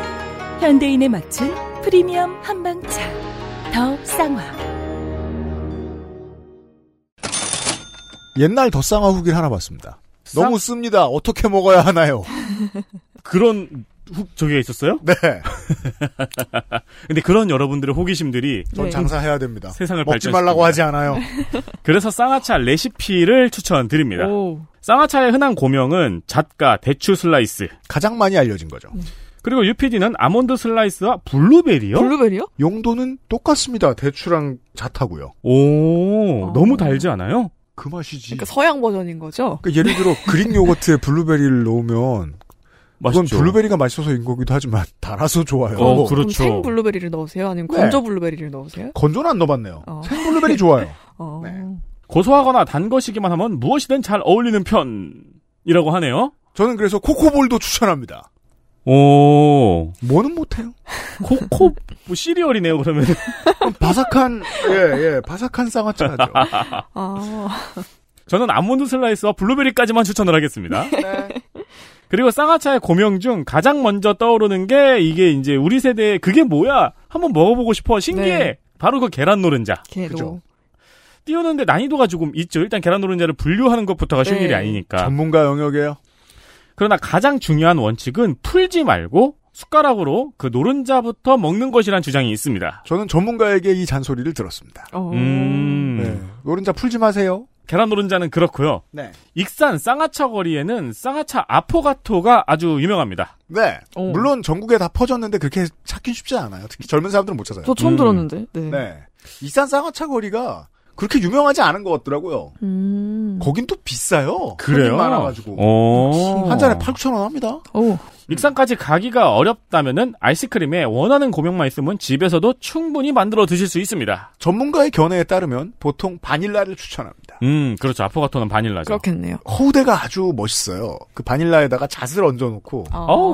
현대인에 맞춘 프리미엄 한방차 더 쌍화. 옛날 더 쌍화 후기를 하나 봤습니다. 너무 씁니다. 어떻게 먹어야 하나요? 그런 훅 저기에 있었어요? 네. 근데 그런 여러분들의 호기심들이 전 장사해야 됩니다. 세상을 먹지 말라고 하지 않아요. 그래서 쌍화차 레시피를 추천드립니다. 오. 쌍화차의 흔한 고명은 잣과 대추 슬라이스. 가장 많이 알려진 거죠. 그리고 UPD는 아몬드 슬라이스와 블루베리요? 블루베리요? 용도는 똑같습니다. 대추랑 잣하고요. 오, 아. 너무 달지 않아요? 그 맛이지. 그러니까 서양 버전인 거죠? 그러니까 예를 들어 그릭 요거트에 블루베리를 넣으면 그건 맛있죠. 블루베리가 맛있어서인 거기도 하지만 달아서 좋아요. 어, 그렇죠. 생 블루베리를 넣으세요? 아니면 건조 블루베리를 넣으세요? 건조는 안 넣어봤네요. 생 블루베리 좋아요. 네. 고소하거나 단 것이기만 하면 무엇이든 잘 어울리는 편이라고 하네요. 저는 그래서 코코볼도 추천합니다. 오, 뭐는 못해요. 코코 뭐 시리얼이네요. 그러면 바삭한 바삭한 쌍화차죠. 저는 아몬드 슬라이스와 블루베리까지만 추천을 하겠습니다. 네. 그리고 쌍화차의 고명 중 가장 먼저 떠오르는 게 이게 이제 우리 세대에 그게 뭐야 한번 먹어보고 싶어 신기해. 네. 바로 그 계란 노른자. 그죠. 띄우는데 난이도가 조금 있죠. 일단 계란 노른자를 분류하는 것부터가 쉬운 일이 아니니까. 전문가 영역이에요. 그러나 가장 중요한 원칙은 풀지 말고 숟가락으로 그 노른자부터 먹는 것이란 주장이 있습니다. 저는 전문가에게 이 잔소리를 들었습니다. 노른자 풀지 마세요. 계란 노른자는 그렇고요. 네. 익산 쌍화차 거리에는 쌍화차 아포가토가 아주 유명합니다. 네. 오. 물론 전국에 다 퍼졌는데 그렇게 찾긴 쉽지 않아요. 특히 젊은 사람들은 못 찾아요. 저 처음 들었는데. 네. 네. 익산 쌍화차 거리가 그렇게 유명하지 않은 것 같더라고요. 거긴 또 비싸요. 그래요? 많아가지고. 한 잔에 8,000-9,000원 합니다. 오. 익산까지 가기가 어렵다면은 아이스크림에 원하는 고명만 있으면 집에서도 충분히 만들어 드실 수 있습니다. 전문가의 견해에 따르면 보통 바닐라를 추천합니다. 그렇죠. 아포가토는 바닐라죠. 그렇겠네요. 허우대가 아주 멋있어요. 그 바닐라에다가 잣을 얹어놓고.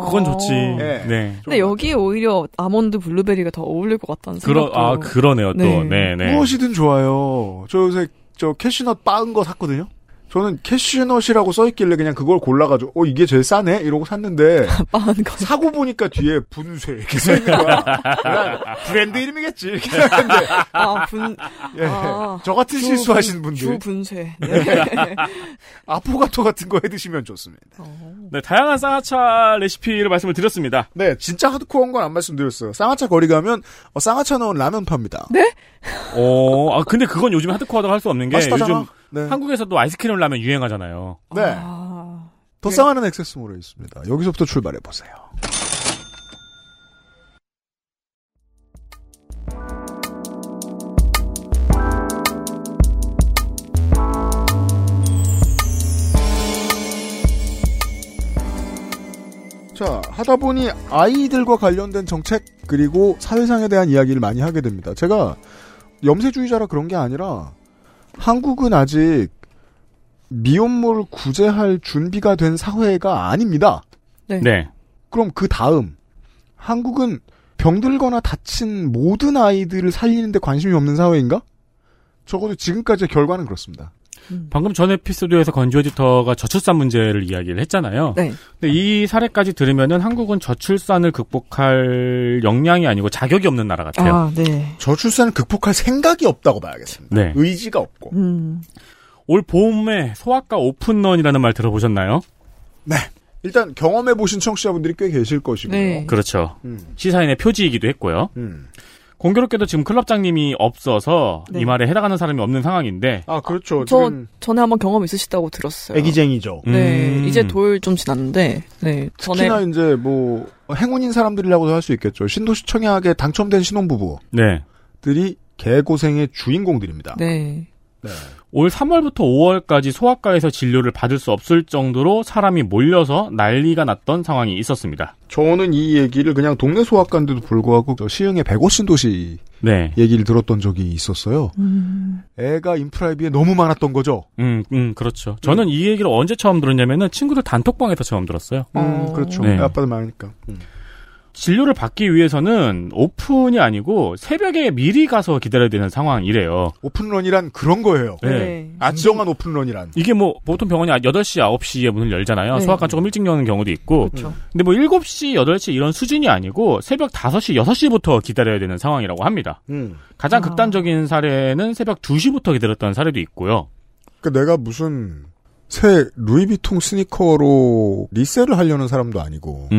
그건 좋지. 네. 네. 근데 여기에 오히려 아몬드 블루베리가 더 어울릴 것 같다는 생각도. 그러네요. 또. 네. 네. 무엇이든 좋아요. 저 요새 저 캐시넛 빠은 거 샀거든요. 저는 캐슈넛이라고 써있길래 그냥 그걸 골라가지고 이게 제일 싸네? 이러고 샀는데 사고 보니까 뒤에 분쇄 이렇게 써있는 거야. 브랜드 이름이겠지 이렇게 생각했는데 저 같은 실수하신 분들 주분쇄. 네. 아포가토 같은 거 해드시면 좋습니다. 네, 다양한 쌍화차 레시피를 말씀을 드렸습니다. 네, 진짜 하드코어인 건 안 말씀드렸어요. 쌍화차 거리 가면 쌍화차 넣은 라면 팝니다. 네? 근데 그건 요즘 하드코어라고 할 수 없는 게 맛있다잖아. 요즘 네. 한국에서도 아이스크림 라면 유행하잖아요. 네. 더 쌍화는 액세스몰에 있습니다. 여기서부터 출발해보세요. 자, 하다보니 아이들과 관련된 정책 그리고 사회상에 대한 이야기를 많이 하게 됩니다. 제가 염세주의자라 그런 게 아니라 한국은 아직 미혼모를 구제할 준비가 된 사회가 아닙니다. 네. 그럼 그 다음 한국은 병들거나 다친 모든 아이들을 살리는데 관심이 없는 사회인가? 적어도 지금까지의 결과는 그렇습니다. 방금 전 에피소드에서 건조 에디터가 저출산 문제를 이야기를 했잖아요. 네. 근데 이 사례까지 들으면은 한국은 저출산을 극복할 역량이 아니고 자격이 없는 나라 같아요. 네. 저출산을 극복할 생각이 없다고 봐야겠습니다. 네. 의지가 없고. 올 봄에 소아과 오픈런이라는 말 들어보셨나요? 네. 일단 경험해보신 청취자분들이 꽤 계실 것이고요. 네. 그렇죠. 시사인의 표지이기도 했고요. 공교롭게도 지금 클럽장님이 없어서 이 말에 해당하는 사람이 없는 상황인데. 그렇죠. 전에 한번 경험 있으시다고 들었어요. 애기쟁이죠. 네, 이제 돌 좀 지났는데. 네, 특히나 전에 이제 뭐 행운인 사람들이라고도 할 수 있겠죠. 신도시 청약에 당첨된 신혼부부. 네. 들이 개고생의 주인공들입니다. 네. 네. 올 3월부터 5월까지 소아과에서 진료를 받을 수 없을 정도로 사람이 몰려서 난리가 났던 상황이 있었습니다. 저는 이 얘기를 그냥 동네 소아과인데도 불구하고 시흥의 105신도시 얘기를 들었던 적이 있었어요. 애가 인프라에 비해 너무 많았던 거죠. 그렇죠. 저는 이 얘기를 언제 처음 들었냐면은 친구들 단톡방에서 처음 들었어요. 그렇죠. 네. 아빠도 많으니까. 진료를 받기 위해서는 오픈이 아니고 새벽에 미리 가서 기다려야 되는 상황이래요. 오픈런이란 그런 거예요. 네. 안정한 오픈런이란. 이게 뭐 보통 병원이 8시, 9시에 문을 열잖아요. 네. 소아과 조금 일찍 여는 경우도 있고. 그렇죠. 근데 뭐 7시, 8시 이런 수준이 아니고 새벽 5시, 6시부터 기다려야 되는 상황이라고 합니다. 가장 극단적인 사례는 새벽 2시부터 기다렸던 사례도 있고요. 그러니까 내가 무슨 새 루이비통 스니커로 리셀을 하려는 사람도 아니고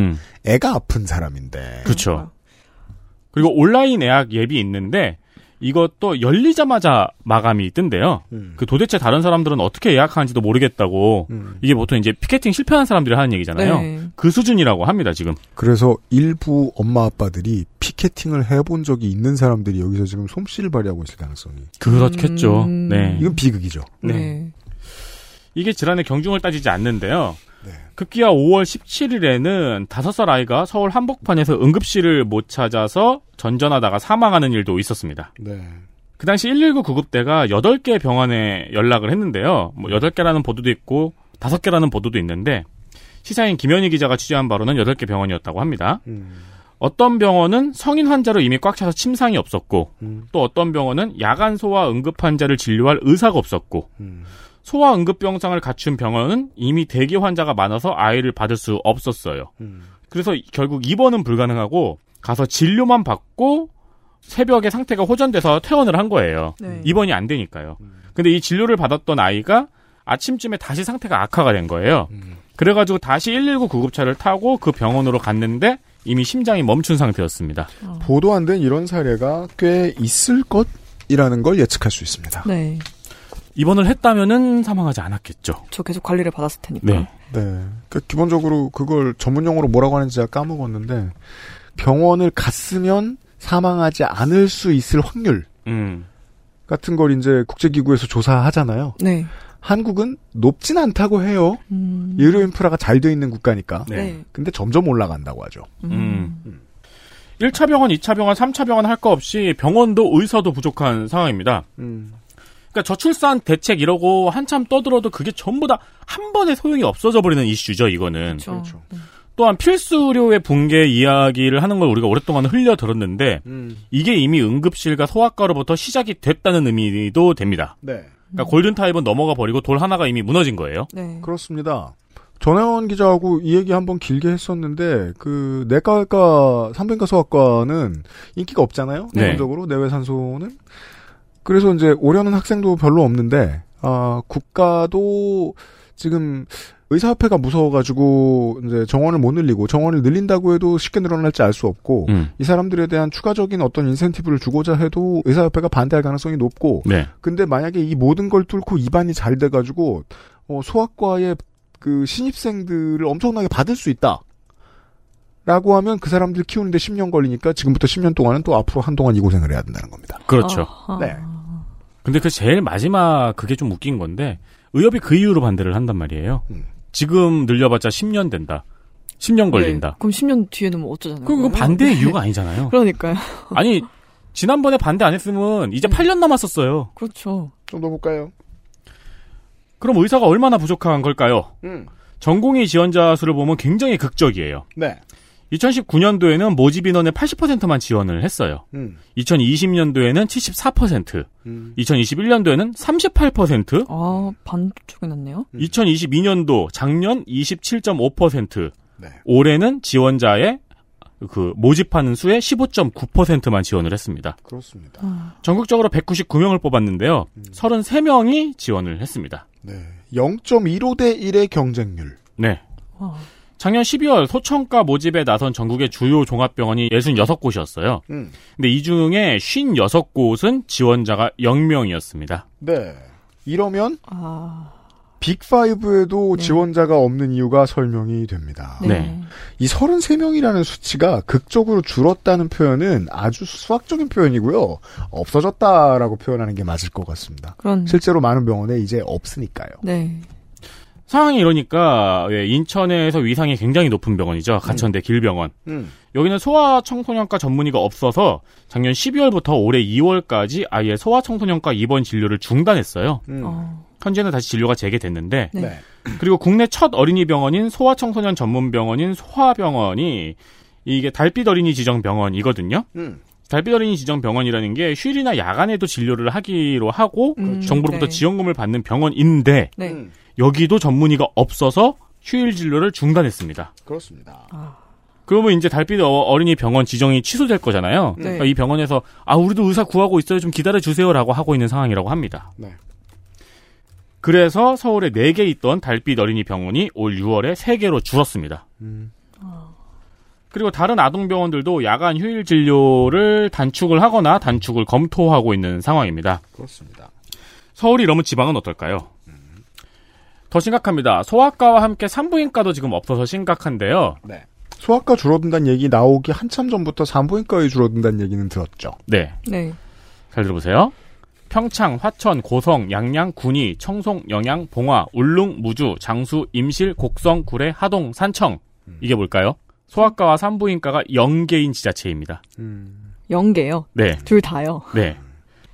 애가 아픈 사람인데. 그렇죠. 그리고 온라인 예약 앱이 있는데 이것도 열리자마자 마감이 뜬대요. 그 도대체 다른 사람들은 어떻게 예약하는지도 모르겠다고. 이게 보통 이제 피케팅 실패한 사람들이 하는 얘기잖아요. 네. 그 수준이라고 합니다, 지금. 그래서 일부 엄마 아빠들이 피케팅을 해본 적이 있는 사람들이 여기서 지금 솜씨를 발휘하고 있을 가능성이. 그렇겠죠. 네. 이건 비극이죠. 네. 네. 이게 질환의 경중을 따지지 않는데요. 네. 급기야 5월 17일에는 5살 아이가 서울 한복판에서 응급실을 못 찾아서 전전하다가 사망하는 일도 있었습니다. 네. 그 당시 119 구급대가 8개 병원에 연락을 했는데요. 뭐 8개라는 보도도 있고 5개라는 보도도 있는데 시사인 김현희 기자가 취재한 바로는 8개 병원이었다고 합니다. 어떤 병원은 성인 환자로 이미 꽉 차서 침상이 없었고 또 어떤 병원은 야간 소아 응급 환자를 진료할 의사가 없었고 소아 응급병상을 갖춘 병원은 이미 대기 환자가 많아서 아이를 받을 수 없었어요. 그래서 결국 입원은 불가능하고 가서 진료만 받고 새벽에 상태가 호전돼서 퇴원을 한 거예요. 네. 입원이 안 되니까요. 근데 이 진료를 받았던 아이가 아침쯤에 다시 상태가 악화가 된 거예요. 그래가지고 다시 119 구급차를 타고 그 병원으로 갔는데 이미 심장이 멈춘 상태였습니다. 보도 안 된 이런 사례가 꽤 있을 것이라는 걸 예측할 수 있습니다. 네. 입원을 했다면은 사망하지 않았겠죠. 저 계속 관리를 받았을 테니까. 네. 네. 그러니까 기본적으로 그걸 전문 용어로 뭐라고 하는지 제가 까먹었는데 병원을 갔으면 사망하지 않을 수 있을 확률 같은 걸 이제 국제기구에서 조사하잖아요. 네. 한국은 높진 않다고 해요. 의료 인프라가 잘 돼 있는 국가니까. 네. 근데 점점 올라간다고 하죠. 1차 병원, 2차 병원, 3차 병원 할 거 없이 병원도 의사도 부족한 상황입니다. 그러니까 저출산 대책 이러고 한참 떠들어도 그게 전부 다 한 번에 소용이 없어져 버리는 이슈죠, 이거는. 그렇죠. 또한 필수 의료의 붕괴 이야기를 하는 걸 우리가 오랫동안 흘려들었는데 이게 이미 응급실과 소아과로부터 시작이 됐다는 의미도 됩니다. 네. 그러니까 골든타임은 넘어가 버리고 돌 하나가 이미 무너진 거예요. 네. 그렇습니다. 전혜원 기자하고 이 얘기 한번 길게 했었는데 그 내과외과, 산부인과 소아과는 인기가 없잖아요. 네. 기본적으로 내외산소는. 그래서 이제 오려는 학생도 별로 없는데 국가도 지금 의사협회가 무서워가지고 이제 정원을 못 늘리고 정원을 늘린다고 해도 쉽게 늘어날지 알 수 없고 이 사람들에 대한 추가적인 어떤 인센티브를 주고자 해도 의사협회가 반대할 가능성이 높고 네. 근데 만약에 이 모든 걸 뚫고 입안이 잘 돼가지고 소아과의 그 신입생들을 엄청나게 받을 수 있다. 라고 하면 그 사람들 키우는데 10년 걸리니까 지금부터 10년 동안은 또 앞으로 한동안 이 고생을 해야 된다는 겁니다. 그렇죠. 네. 근데 그 제일 마지막 그게 좀 웃긴 건데 의협이 그 이유로 반대를 한단 말이에요. 지금 늘려봤자 10년 된다. 10년 걸린다. 네. 그럼 10년 뒤에는 뭐 어쩌잖아요. 그럼 반대의 이유가 아니잖아요. 그러니까요. 아니 지난번에 반대 안 했으면 이제 8년 남았었어요. 그렇죠. 좀 더 볼까요? 그럼 의사가 얼마나 부족한 걸까요? 전공의 지원자 수를 보면 굉장히 극적이에요. 네. 2019년도에는 모집인원의 80%만 지원을 했어요. 2020년도에는 74%, 2021년도에는 38%. 아, 반쪽이 났네요. 2022년도 작년 27.5%, 네. 올해는 지원자의 그 모집하는 수의 15.9%만 지원을 했습니다. 그렇습니다. 전국적으로 199명을 뽑았는데요. 33명이 지원을 했습니다. 네. 0.15대 1의 경쟁률. 네. 와. 작년 12월 소청과 모집에 나선 전국의 주요 종합병원이 66곳이었어요. 근데 이 중에 56곳은 지원자가 0명이었습니다. 네. 이러면 빅5에도 네. 지원자가 없는 이유가 설명이 됩니다. 네. 네. 이 33명이라는 수치가 극적으로 줄었다는 표현은 아주 수학적인 표현이고요. 없어졌다라고 표현하는 게 맞을 것 같습니다. 실제로 많은 병원에 이제 없으니까요. 네. 상황이 이러니까 인천에서 위상이 굉장히 높은 병원이죠. 가천대 길병원. 여기는 소아청소년과 전문의가 없어서 작년 12월부터 올해 2월까지 아예 소아청소년과 입원 진료를 중단했어요. 현재는 다시 진료가 재개됐는데 네. 그리고 국내 첫 어린이 병원인 소아청소년 전문병원인 소아병원이 이게 달빛 어린이 지정 병원이거든요. 달빛 어린이 지정 병원이라는 게 휴일이나 야간에도 진료를 하기로 하고 정부로부터 네. 지원금을 받는 병원인데 네. 여기도 전문의가 없어서 휴일 진료를 중단했습니다. 그렇습니다. 그러면 이제 달빛 어린이 병원 지정이 취소될 거잖아요. 네. 그러니까 이 병원에서 우리도 의사 구하고 있어요. 좀 기다려주세요라고 하고 있는 상황이라고 합니다. 네. 그래서 서울에 4개 있던 달빛 어린이 병원이 올 6월에 3개로 줄었습니다. 그리고 다른 아동병원들도 야간 휴일 진료를 단축을 하거나 단축을 검토하고 있는 상황입니다. 그렇습니다. 서울이 이러면 지방은 어떨까요? 더 심각합니다. 소아과와 함께 산부인과도 지금 없어서 심각한데요. 네. 소아과 줄어든다는 얘기 나오기 한참 전부터 산부인과에 줄어든다는 얘기는 들었죠. 네. 네. 잘 들어보세요. 평창, 화천, 고성, 양양, 군위, 청송, 영양, 봉화, 울릉, 무주, 장수, 임실, 곡성, 구례, 하동, 산청. 이게 뭘까요? 소아과와 산부인과가 0개인 지자체입니다. 0개요? 네. 둘 다요? 네.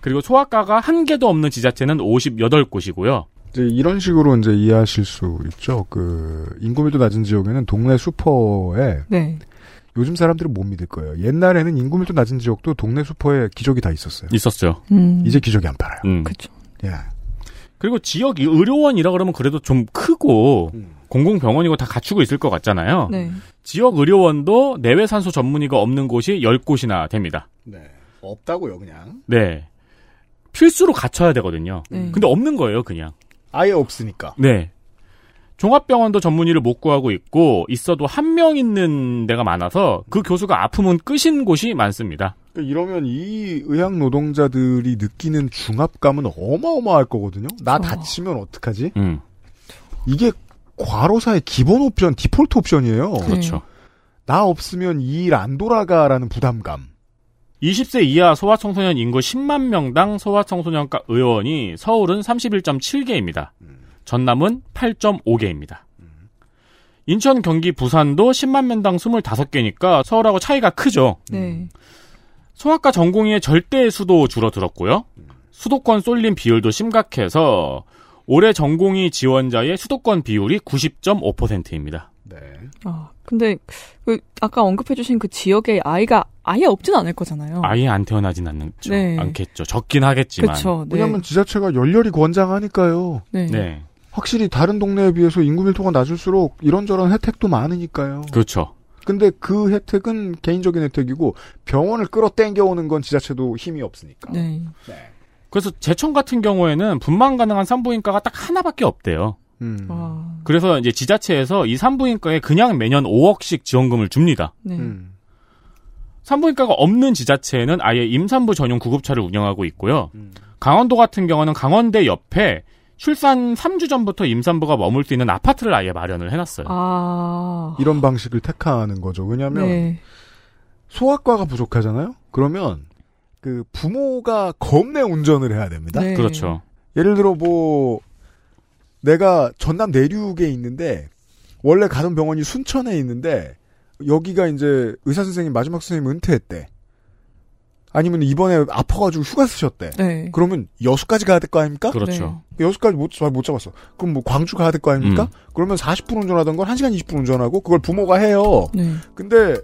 그리고 소아과가 1개도 없는 지자체는 58곳이고요. 이제 이런 식으로 이제 이해하실 수 있죠. 인구밀도 낮은 지역에는 동네 슈퍼에. 네. 요즘 사람들은 못 믿을 거예요. 옛날에는 인구밀도 낮은 지역도 동네 슈퍼에 기저귀 다 있었어요. 있었죠. 이제 기저귀 안 팔아요. 그렇죠. 예. 그리고 지역 의료원이라 그러면 그래도 좀 크고 공공병원이고 다 갖추고 있을 것 같잖아요. 네. 지역 의료원도 내외 산소 전문의가 없는 곳이 10곳이나 됩니다. 네. 없다고요, 그냥. 네. 필수로 갖춰야 되거든요. 근데 없는 거예요, 그냥. 아예 없으니까. 네. 종합병원도 전문의를 못 구하고 있고 있어도 한 명 있는 데가 많아서 그 교수가 아프면 끄신 곳이 많습니다. 이러면 이 의학 노동자들이 느끼는 중압감은 어마어마할 거거든요. 나 다치면 어떡하지? 이게 과로사의 기본 옵션, 디폴트 옵션이에요. 그렇죠. 나 없으면 이 일 안 돌아가라는 부담감. 20세 이하 소아청소년 인구 10만 명당 소아청소년과 의원이 서울은 31.7개입니다. 전남은 8.5개입니다. 인천, 경기, 부산도 10만 명당 25개니까 서울하고 차이가 크죠. 소아과 전공의의 절대 수도 줄어들었고요. 수도권 쏠림 비율도 심각해서 올해 전공의 지원자의 수도권 비율이 90.5%입니다. 네. 아, 근데 아까 언급해주신 그 지역에 아이가 아예 없진 않을 거잖아요. 아예 안 태어나진 않겠죠. 네. 않겠죠. 적긴 하겠지만. 그쵸, 네. 왜냐하면 지자체가 열렬히 권장하니까요. 네. 네. 확실히 다른 동네에 비해서 인구 밀도가 낮을수록 이런저런 혜택도 많으니까요. 그렇죠. 근데 그 혜택은 개인적인 혜택이고 병원을 끌어당겨오는 건 지자체도 힘이 없으니까. 네. 네. 그래서 제천 같은 경우에는 분만 가능한 산부인과가 딱 하나밖에 없대요. 그래서 이제 지자체에서 이 산부인과에 그냥 매년 5억씩 지원금을 줍니다. 네. 산부인과가 없는 지자체는 아예 임산부 전용 구급차를 운영하고 있고요. 강원도 같은 경우는 강원대 옆에 출산 3주 전부터 임산부가 머물 수 있는 아파트를 아예 마련을 해놨어요. 아... 이런 방식을 택하는 거죠. 왜냐하면 네. 소아과가 부족하잖아요. 그러면 부모가 겁내 운전을 해야 됩니다. 네. 그렇죠. 예를 들어 내가 전남 내륙에 있는데 원래 가던 병원이 순천에 있는데 여기가 이제 의사선생님 마지막 선생님 은퇴했대. 아니면 이번에 아파가지고 휴가 쓰셨대. 네. 그러면 여수까지 가야 될 거 아닙니까? 그렇죠. 네. 여수까지 못 잡았어. 그럼 광주 가야 될 거 아닙니까? 그러면 40분 운전하던 걸 1시간 20분 운전하고 그걸 부모가 해요. 네. 근데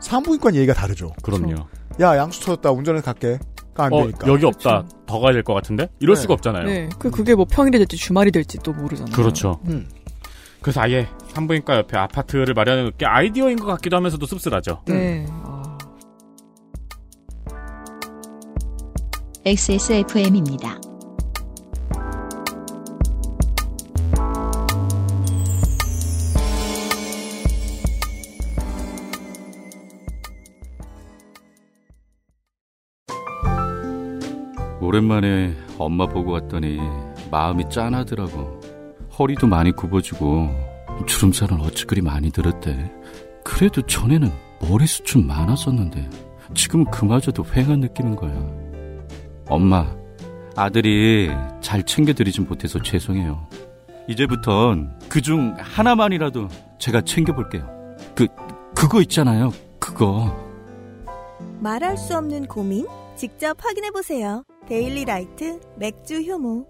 산부인과는 얘기가 다르죠. 그럼요. 야, 양수 터졌다. 운전해서 갈게. 되니까. 여기 없다. 그쵸. 더 가야 될 것 같은데? 이럴 네. 수가 없잖아요. 네. 그게 뭐 평일이 될지 주말이 될지 또 모르잖아요. 그렇죠. 그래서 아예 산부인과 옆에 아파트를 마련해 놓게 아이디어인 것 같기도 하면서도 씁쓸하죠. 네. XSFM입니다. 오랜만에 엄마 보고 왔더니 마음이 짠하더라고. 허리도 많이 굽어지고 주름살은 어찌 그리 많이 들었대. 그래도 전에는 머리숱은 많았었는데 지금은 그마저도 휑한 느낌인 거야. 엄마, 아들이 잘 챙겨드리진 못해서 죄송해요. 이제부턴 그중 하나만이라도 제가 챙겨볼게요. 그거 있잖아요, 그거. 말할 수 없는 고민? 직접 확인해보세요. 데일리라이트 맥주 효모.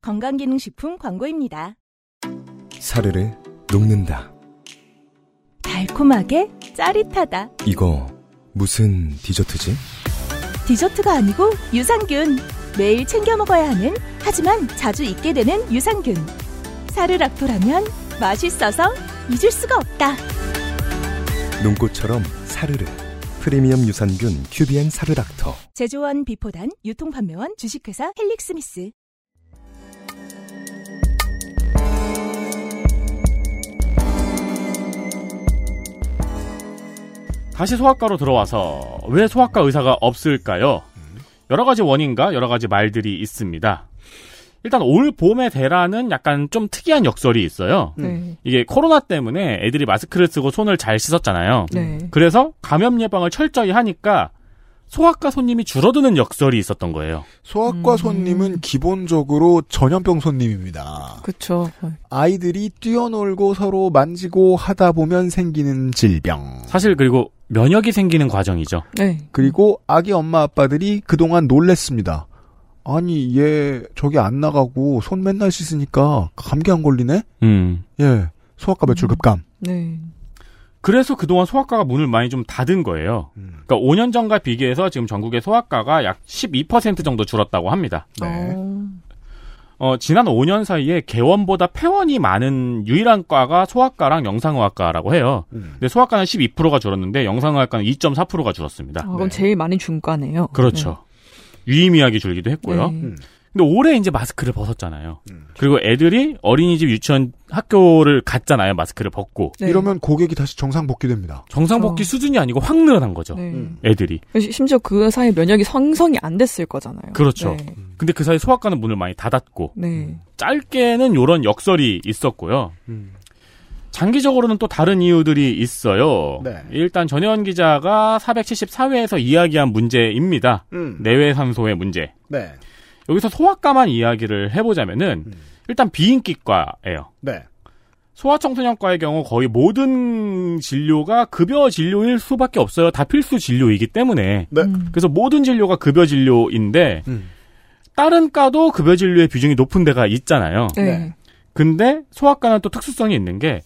건강기능식품 광고입니다. 사르르 녹는다. 달콤하게 짜릿하다. 이거 무슨 디저트지? 디저트가 아니고 유산균. 매일 챙겨 먹어야 하는 하지만 자주 잊게 되는 유산균. 사르락토라면 맛있어서 잊을 수가 없다. 눈꽃처럼 사르르. 프리미엄 유산균 QBN 사르락토. 제조원 비포단, 유통판매원 주식회사 헬릭스미스. 다시 소아과로 들어와서 왜 소아과 의사가 없을까요? 여러 가지 원인과 여러 가지 말들이 있습니다. 일단 올 봄의 대란은 약간 좀 특이한 역설이 있어요. 네. 이게 코로나 때문에 애들이 마스크를 쓰고 손을 잘 씻었잖아요. 네. 그래서 감염 예방을 철저히 하니까 소아과 손님이 줄어드는 역설이 있었던 거예요. 소아과 손님은 기본적으로 전염병 손님입니다. 그렇죠. 아이들이 뛰어놀고 서로 만지고 하다 보면 생기는 질병. 사실 그리고 면역이 생기는 과정이죠. 네. 그리고 아기 엄마 아빠들이 그동안 놀랬습니다. 아니 얘 저기 안 나가고 손 맨날 씻으니까 감기 안 걸리네? 예, 소아과 매출 급감. 네. 그래서 그동안 소아과가 문을 많이 좀 닫은 거예요. 그러니까 5년 전과 비교해서 지금 전국의 소아과가 약 12% 정도 줄었다고 합니다. 네. 지난 5년 사이에 개원보다 폐원이 많은 유일한 과가 소아과랑 영상의학과라고 해요. 근데 소아과는 12%가 줄었는데 영상의학과는 2.4%가 줄었습니다. 그럼 네. 제일 많이 준 과네요. 그렇죠. 네. 유의미하게 줄기도 했고요. 근데 올해 이제 마스크를 벗었잖아요. 그리고 애들이 어린이집, 유치원, 학교를 갔잖아요. 마스크를 벗고. 네. 이러면 고객이 다시 정상 복귀됩니다. 정상 복귀 수준이 아니고 확 늘어난 거죠. 네. 애들이. 심지어 그 사이 면역이 형성이 안 됐을 거잖아요. 그렇죠. 네. 근데 그 사이 소아과는 문을 많이 닫았고. 네. 짧게는 이런 역설이 있었고요. 장기적으로는 또 다른 이유들이 있어요. 네. 일단 전혜원 기자가 474회에서 이야기한 문제입니다. 내외산소의 문제. 네. 여기서 소아과만 이야기를 해보자면은 일단 비인기과예요. 네. 소아청소년과의 경우 거의 모든 진료가 급여 진료일 수밖에 없어요. 다 필수 진료이기 때문에. 네. 그래서 모든 진료가 급여 진료인데 다른 과도 급여 진료의 비중이 높은 데가 있잖아요. 네. 근데 소아과는 또 특수성이 있는 게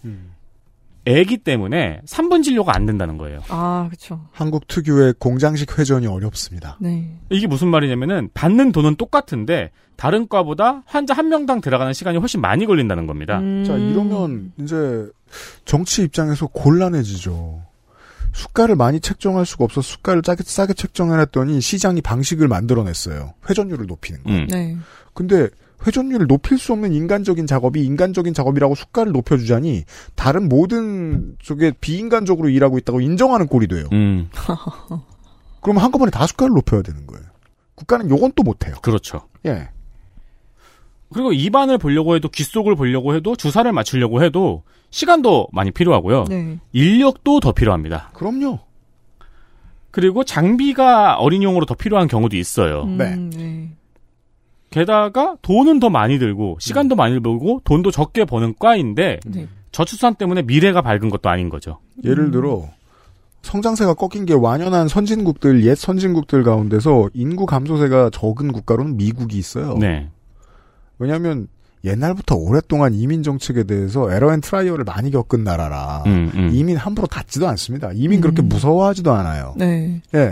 애기 때문에 3분 진료가 안 된다는 거예요. 아, 그렇죠. 한국 특유의 공장식 회전이 어렵습니다. 네. 이게 무슨 말이냐면은 받는 돈은 똑같은데 다른 과보다 환자 한 명당 들어가는 시간이 훨씬 많이 걸린다는 겁니다. 자, 이러면 이제 정치 입장에서 곤란해지죠. 수가를 많이 책정할 수가 없어서 수가를 싸게 책정해놨더니 시장이 방식을 만들어냈어요. 회전율을 높이는 거. 네. 근데 회전율을 높일 수 없는 인간적인 작업이 인간적인 작업이라고 수가를 높여주자니 다른 모든 쪽에 비인간적으로 일하고 있다고 인정하는 꼴이 돼요. 그럼 한꺼번에 다 수가를 높여야 되는 거예요. 국가는 요건 또 못해요. 그렇죠. 예. 그리고 입안을 보려고 해도 귀 속을 보려고 해도 주사를 맞추려고 해도 시간도 많이 필요하고요. 네. 인력도 더 필요합니다. 그럼요. 그리고 장비가 어린이용으로 더 필요한 경우도 있어요. 네. 게다가 돈은 더 많이 들고 시간도 많이 들고 돈도 적게 버는 과인데 네. 저출산 때문에 미래가 밝은 것도 아닌 거죠. 예를 들어 성장세가 꺾인 게 완연한 선진국들, 옛 선진국들 가운데서 인구 감소세가 적은 국가로는 미국이 있어요. 네. 왜냐하면 옛날부터 오랫동안 이민 정책에 대해서 에러 앤 트라이얼을 많이 겪은 나라라 이민 함부로 닿지도 않습니다. 이민 그렇게 무서워하지도 않아요. 네. 예,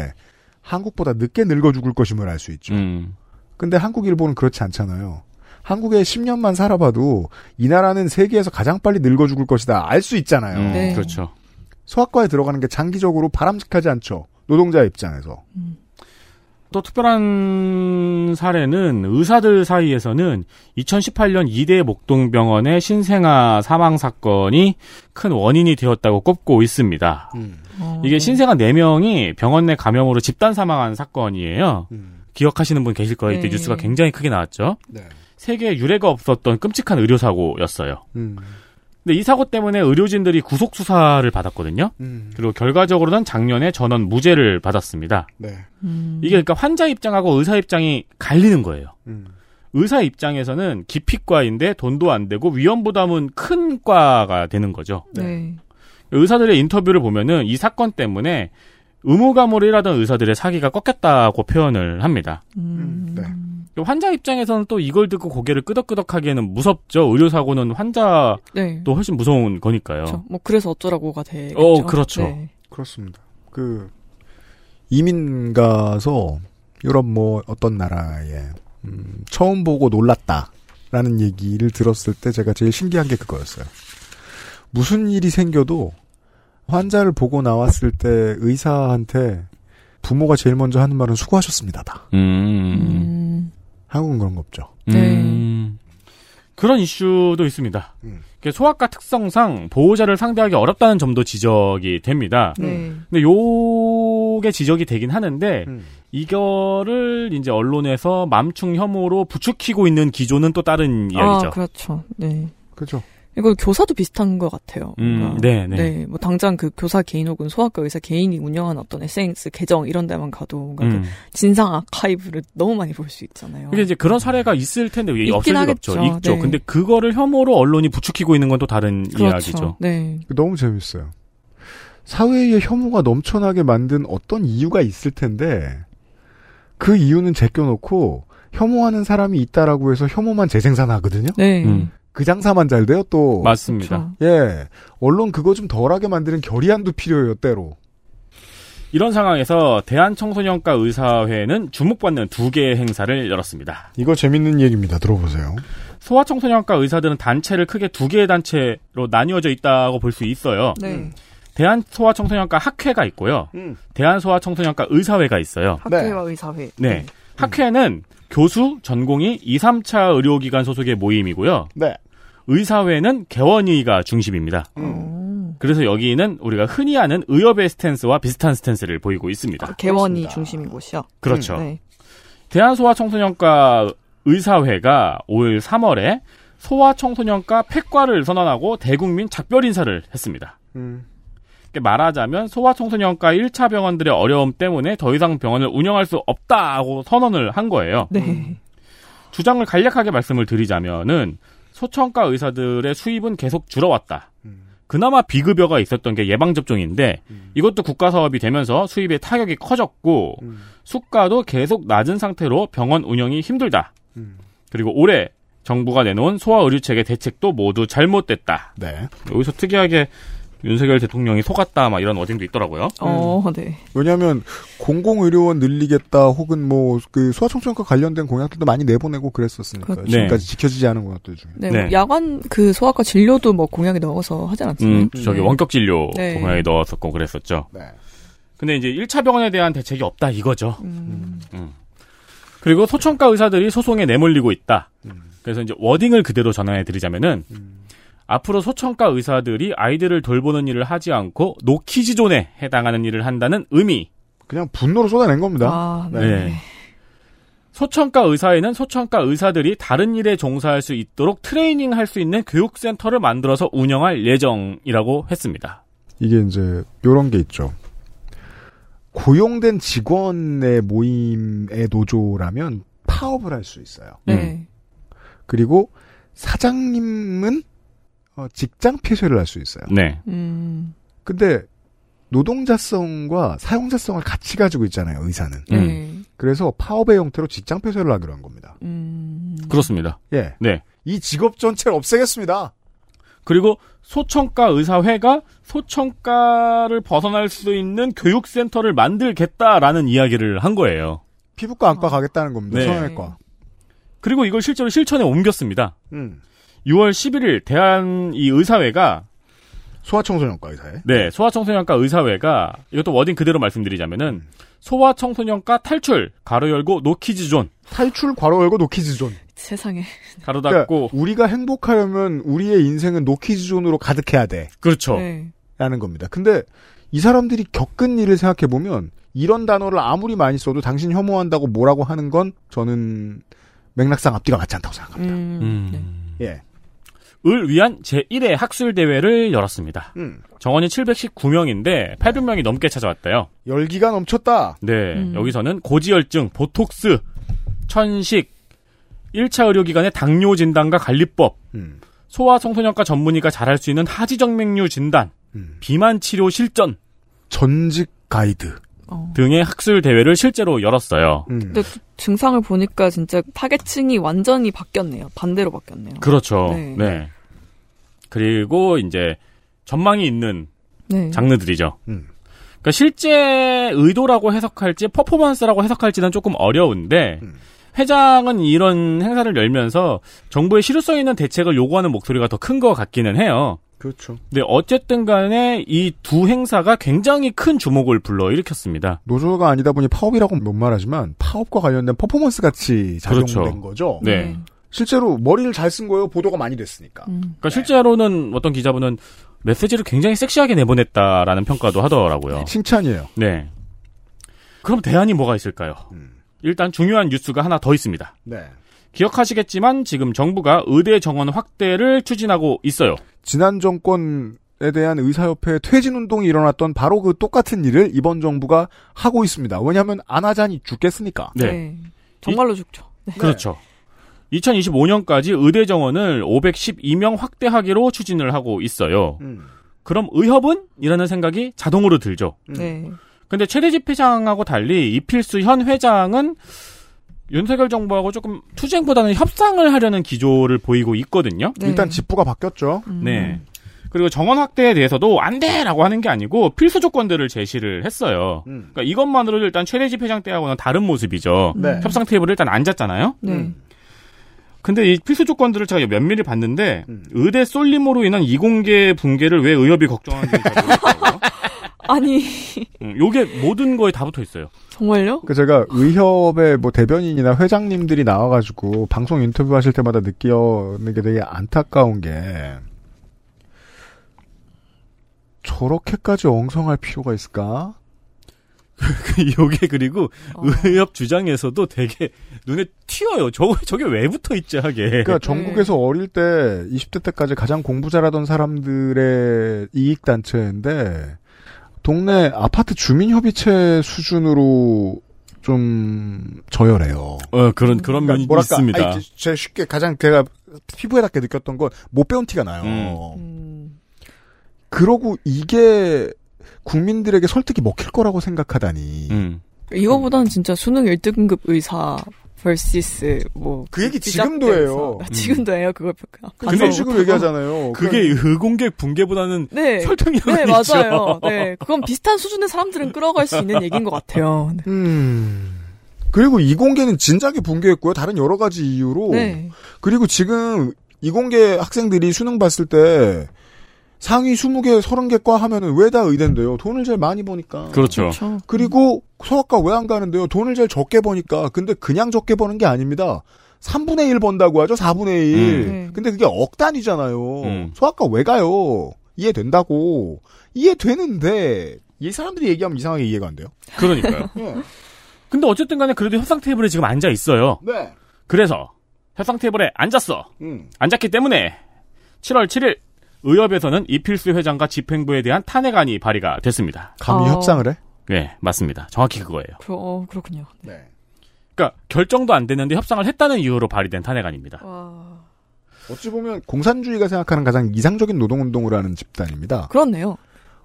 한국보다 늦게 늙어 죽을 것임을 알 수 있죠. 근데 한국, 일본은 그렇지 않잖아요. 한국에 10년만 살아봐도 이 나라는 세계에서 가장 빨리 늙어 죽을 것이다. 알 수 있잖아요. 네. 그렇죠. 소아과에 들어가는 게 장기적으로 바람직하지 않죠. 노동자 입장에서. 또 특별한 사례는 의사들 사이에서는 2018년 이대 목동병원의 신생아 사망 사건이 큰 원인이 되었다고 꼽고 있습니다. 이게 신생아 4명이 병원 내 감염으로 집단 사망한 사건이에요. 기억하시는 분 계실 거예요. 네. 이때 뉴스가 굉장히 크게 나왔죠. 네. 세계에 유례가 없었던 끔찍한 의료사고였어요. 근데 이 사고 때문에 의료진들이 구속수사를 받았거든요. 그리고 결과적으로는 작년에 전원 무죄를 받았습니다. 네. 이게 그러니까 환자 입장하고 의사 입장이 갈리는 거예요. 의사 입장에서는 기피과인데 돈도 안 되고 위험 부담은 큰 과가 되는 거죠. 네. 의사들의 인터뷰를 보면은 이 사건 때문에 의무감으로 일하던 의사들의 사기가 꺾였다고 표현을 합니다. 네. 환자 입장에서는 또 이걸 듣고 고개를 끄덕끄덕하기에는 무섭죠. 의료사고는 환자도 네. 훨씬 무서운 거니까요. 그렇죠. 뭐 그래서 어쩌라고가 되겠죠. 그렇죠. 네. 그렇습니다. 그 이민 가서 유럽 뭐 어떤 나라에 처음 보고 놀랐다라는 얘기를 들었을 때 제가 제일 신기한 게 그거였어요. 무슨 일이 생겨도 환자를 보고 나왔을 때 의사한테 부모가 제일 먼저 하는 말은 수고하셨습니다다. 한국은 그런 거 없죠. 그런 이슈도 있습니다. 소아과 특성상 보호자를 상대하기 어렵다는 점도 지적이 됩니다. 근데 요게 지적이 되긴 하는데 이거를 이제 언론에서 맘충 혐오로 부추기고 있는 기조는 또 다른 이야기죠. 아, 그렇죠. 네. 그렇죠. 이거 교사도 비슷한 것 같아요. 그러니까, 네네. 네, 뭐 당장 그 교사 개인 혹은 소아과 의사 개인이 운영하는 어떤 SNS 계정 이런 데만 가도 뭔가 그 진상 아카이브를 너무 많이 볼 수 있잖아요. 근데 이제 그런 사례가 있을 텐데 왜 없을 일 없죠. 있죠. 네. 근데 그거를 혐오로 언론이 부추기고 있는 건 또 다른 그렇죠. 이야기죠. 네. 너무 재밌어요. 사회에 혐오가 넘쳐나게 만든 어떤 이유가 있을 텐데 그 이유는 제껴놓고 혐오하는 사람이 있다라고 해서 혐오만 재생산하거든요. 네. 그 장사만 잘 돼요, 또. 맞습니다. 그렇죠. 예. 언론 그거 좀 덜하게 만드는 결의안도 필요해요, 때로. 이런 상황에서 대한청소년과 의사회는 주목받는 두 개의 행사를 열었습니다. 이거 재밌는 얘기입니다. 들어보세요. 소아청소년과 의사들은 단체를 크게 두 개의 단체로 나뉘어져 있다고 볼 수 있어요. 네. 대한소아청소년과 학회가 있고요. 대한소아청소년과 의사회가 있어요. 학회와 네. 의사회. 네. 학회는 교수, 전공의, 2, 3차 의료기관 소속의 모임이고요. 네. 의사회는 개원의가 중심입니다. 그래서 여기는 우리가 흔히 아는 의협의 스탠스와 비슷한 스탠스를 보이고 있습니다. 아, 개원의 중심인 곳이요? 그렇죠. 네. 대한소아청소년과 의사회가 올 3월에 소아청소년과 폐과를 선언하고 대국민 작별 인사를 했습니다. 말하자면 소아청소년과 1차 병원들의 어려움 때문에 더 이상 병원을 운영할 수 없다고 선언을 한 거예요. 네. 주장을 간략하게 말씀을 드리자면은 소청과 의사들의 수입은 계속 줄어왔다. 그나마 비급여가 있었던 게 예방접종인데 이것도 국가사업이 되면서 수입에 타격이 커졌고 수가도 계속 낮은 상태로 병원 운영이 힘들다. 그리고 올해 정부가 내놓은 소아의료체계 대책도 모두 잘못됐다. 네. 여기서 특이하게 윤석열 대통령이 속았다, 막 이런 어딘도 있더라고요. 네. 왜냐면, 공공의료원 늘리겠다, 혹은 뭐, 그, 소아청소년과 관련된 공약들도 많이 내보내고 그랬었으니까. 그렇죠. 지금까지 네. 지켜지지 않은 공약들 중에. 네. 네. 야간 그 소아과 진료도 뭐 공약에 넣어서 하지 않았어요? 저기 원격진료 네. 공약에 넣었었고 그랬었죠. 네. 근데 이제 1차 병원에 대한 대책이 없다, 이거죠. 그리고 소청과 의사들이 소송에 내몰리고 있다. 그래서 이제 워딩을 그대로 전환해드리자면은, 앞으로 소청과 의사들이 아이들을 돌보는 일을 하지 않고 노키즈존에 해당하는 일을 한다는 의미. 그냥 분노로 쏟아낸 겁니다. 아, 네. 네. 소청과 의사에는 소청과 의사들이 다른 일에 종사할 수 있도록 트레이닝할 수 있는 교육센터를 만들어서 운영할 예정이라고 했습니다. 이게 이제 이런 게 있죠. 고용된 직원의 모임의 노조라면 파업을 할 수 있어요. 네. 그리고 사장님은 직장 폐쇄를 할 수 있어요. 네. 근데 노동자성과 사용자성을 같이 가지고 있잖아요, 의사는. 그래서 파업의 형태로 직장 폐쇄를 하기로 한 겁니다. 그렇습니다. 예. 네. 이 직업 전체를 없애겠습니다. 그리고 소청과 의사회가 소청과를 벗어날 수 있는 교육센터를 만들겠다라는 이야기를 한 거예요. 피부과 안과 가겠다는 겁니다. 네. 성형외과. 그리고 이걸 실제로 실천에 옮겼습니다. 6월 11일 이 의사회가 소아청소년과 의사회. 네, 소아청소년과 의사회가 이것도 워딩 그대로 말씀드리자면은 소아청소년과 탈출 가로 열고 노키즈존. 탈출 괄호 열고 노키즈존. 세상에. 가로 닫고. 그러니까 우리가 행복하려면 우리의 인생은 노키즈존으로 가득해야 돼. 그렇죠. 네. 라는 겁니다. 근데 이 사람들이 겪은 일을 생각해 보면 이런 단어를 아무리 많이 써도 당신 혐오한다고 뭐라고 하는 건 저는 맥락상 앞뒤가 맞지 않다고 생각합니다. 네. 예. 을 위한 제1회 학술대회를 열었습니다. 정원이 719명인데 800명이 넘게 찾아왔대요. 열기가 넘쳤다. 네. 여기서는 고지혈증, 보톡스, 천식, 1차 의료기관의 당뇨 진단과 관리법, 소아청소년과 전문의가 잘할 수 있는 하지정맥류 진단, 비만치료 실전, 전직 가이드 등의 학술대회를 실제로 열었어요. 근데 증상을 보니까 진짜 타겟층이 완전히 바뀌었네요. 반대로 바뀌었네요. 그렇죠. 네. 네. 그리고 이제 전망이 있는 네. 장르들이죠. 그러니까 실제 의도라고 해석할지 퍼포먼스라고 해석할지는 조금 어려운데 회장은 이런 행사를 열면서 정부의 실효성 있는 대책을 요구하는 목소리가 더 큰 것 같기는 해요. 그렇죠. 근데 어쨌든 간에 이 두 행사가 굉장히 큰 주목을 불러일으켰습니다. 노조가 아니다 보니 파업이라고는 못 말하지만 파업과 관련된 퍼포먼스 같이 작용된 그렇죠. 거죠. 네. 실제로 머리를 잘 쓴 거예요. 보도가 많이 됐으니까. 그러니까 실제로는 어떤 기자분은 메시지를 굉장히 섹시하게 내보냈다라는 평가도 하더라고요. 칭찬이에요. 네. 그럼 대안이 뭐가 있을까요? 일단 중요한 뉴스가 하나 더 있습니다. 네. 기억하시겠지만 지금 정부가 의대 정원 확대를 추진하고 있어요. 지난 정권에 대한 의사협회 퇴진운동이 일어났던 바로 그 똑같은 일을 이번 정부가 하고 있습니다. 왜냐하면 안 하자니 죽겠으니까. 네. 네. 정말로 죽죠. 네. 그렇죠. 2025년까지 의대 정원을 512명 확대하기로 추진을 하고 있어요. 그럼 의협은? 이라는 생각이 자동으로 들죠. 네. 근데 최대집 회장하고 달리 이필수 현 회장은 윤석열 정부하고 조금 투쟁보다는 협상을 하려는 기조를 보이고 있거든요. 네. 일단 직부가 바뀌었죠. 네. 그리고 정원 확대에 대해서도 안 돼! 라고 하는 게 아니고 필수 조건들을 제시를 했어요. 그러니까 이것만으로도 일단 최대집 회장 때하고는 다른 모습이죠. 네. 협상 테이블을 일단 앉았잖아요. 네. 근데 이 필수 조건들을 제가 면밀히 봤는데 의대 쏠림으로 인한 이공계 붕괴를 왜 의협이 걱정하는지 잘 모르겠어요. 아니. 요게 모든 거에 다 붙어 있어요. 정말요? 그 제가 의협의 뭐 대변인이나 회장님들이 나와가지고 방송 인터뷰 하실 때마다 느끼는 게 되게 안타까운 게 저렇게까지 엉성할 필요가 있을까? 요게 그리고 의협 주장에서도 되게 눈에 튀어요. 저게 왜 붙어 있지 하게. 그러니까 전국에서 어릴 때 20대 때까지 가장 공부 잘하던 사람들의 이익단체인데 동네 아파트 주민협의체 수준으로 좀 저열해요. 그런 면이 뭐랄까, 있습니다. 제가 쉽게 가장 제가 피부에 닿게 느꼈던 건 못 배운 티가 나요. 그러고 이게 국민들에게 설득이 먹힐 거라고 생각하다니. 이거보다는 진짜 수능 1등급 의사 vs 뭐 그 얘기 지금도 해요. 지금도 해요. 그걸 근데 지금 얘기하잖아요. 그게 의공계 붕괴보다는 네. 설득력이 네, 있죠. 맞아요. 네, 그건 비슷한 수준의 사람들은 끌어갈 수 있는 얘기인 것 같아요. 네. 그리고 이공계는 진작에 붕괴했고요. 다른 여러 가지 이유로. 네. 그리고 지금 이공계 학생들이 수능 봤을 때 상위 20개, 30개과 하면은 왜 다 의대인데요? 돈을 제일 많이 버니까. 그렇죠. 그리고 소아과 왜 안 가는데요? 돈을 제일 적게 버니까. 근데 그냥 적게 버는 게 아닙니다. 3분의 1 번다고 하죠? 4분의 1. 근데 그게 억 단위잖아요. 소아과 왜 가요? 이해된다고. 이해되는데 이 사람들이 얘기하면 이상하게 이해가 안 돼요. 그러니까요. 네. 근데 어쨌든 간에 그래도 협상 테이블에 지금 앉아 있어요. 네. 그래서 협상 테이블에 앉았어. 앉았기 때문에 7월 7일 의협에서는 이필수 회장과 집행부에 대한 탄핵안이 발의가 됐습니다. 감히 협상을 해? 네, 맞습니다. 정확히 그거예요. 그렇군요. 네. 그러니까 결정도 안 됐는데 협상을 했다는 이유로 발의된 탄핵안입니다. 와. 어찌 보면 공산주의가 생각하는 가장 이상적인 노동운동을 하는 집단입니다. 그렇네요.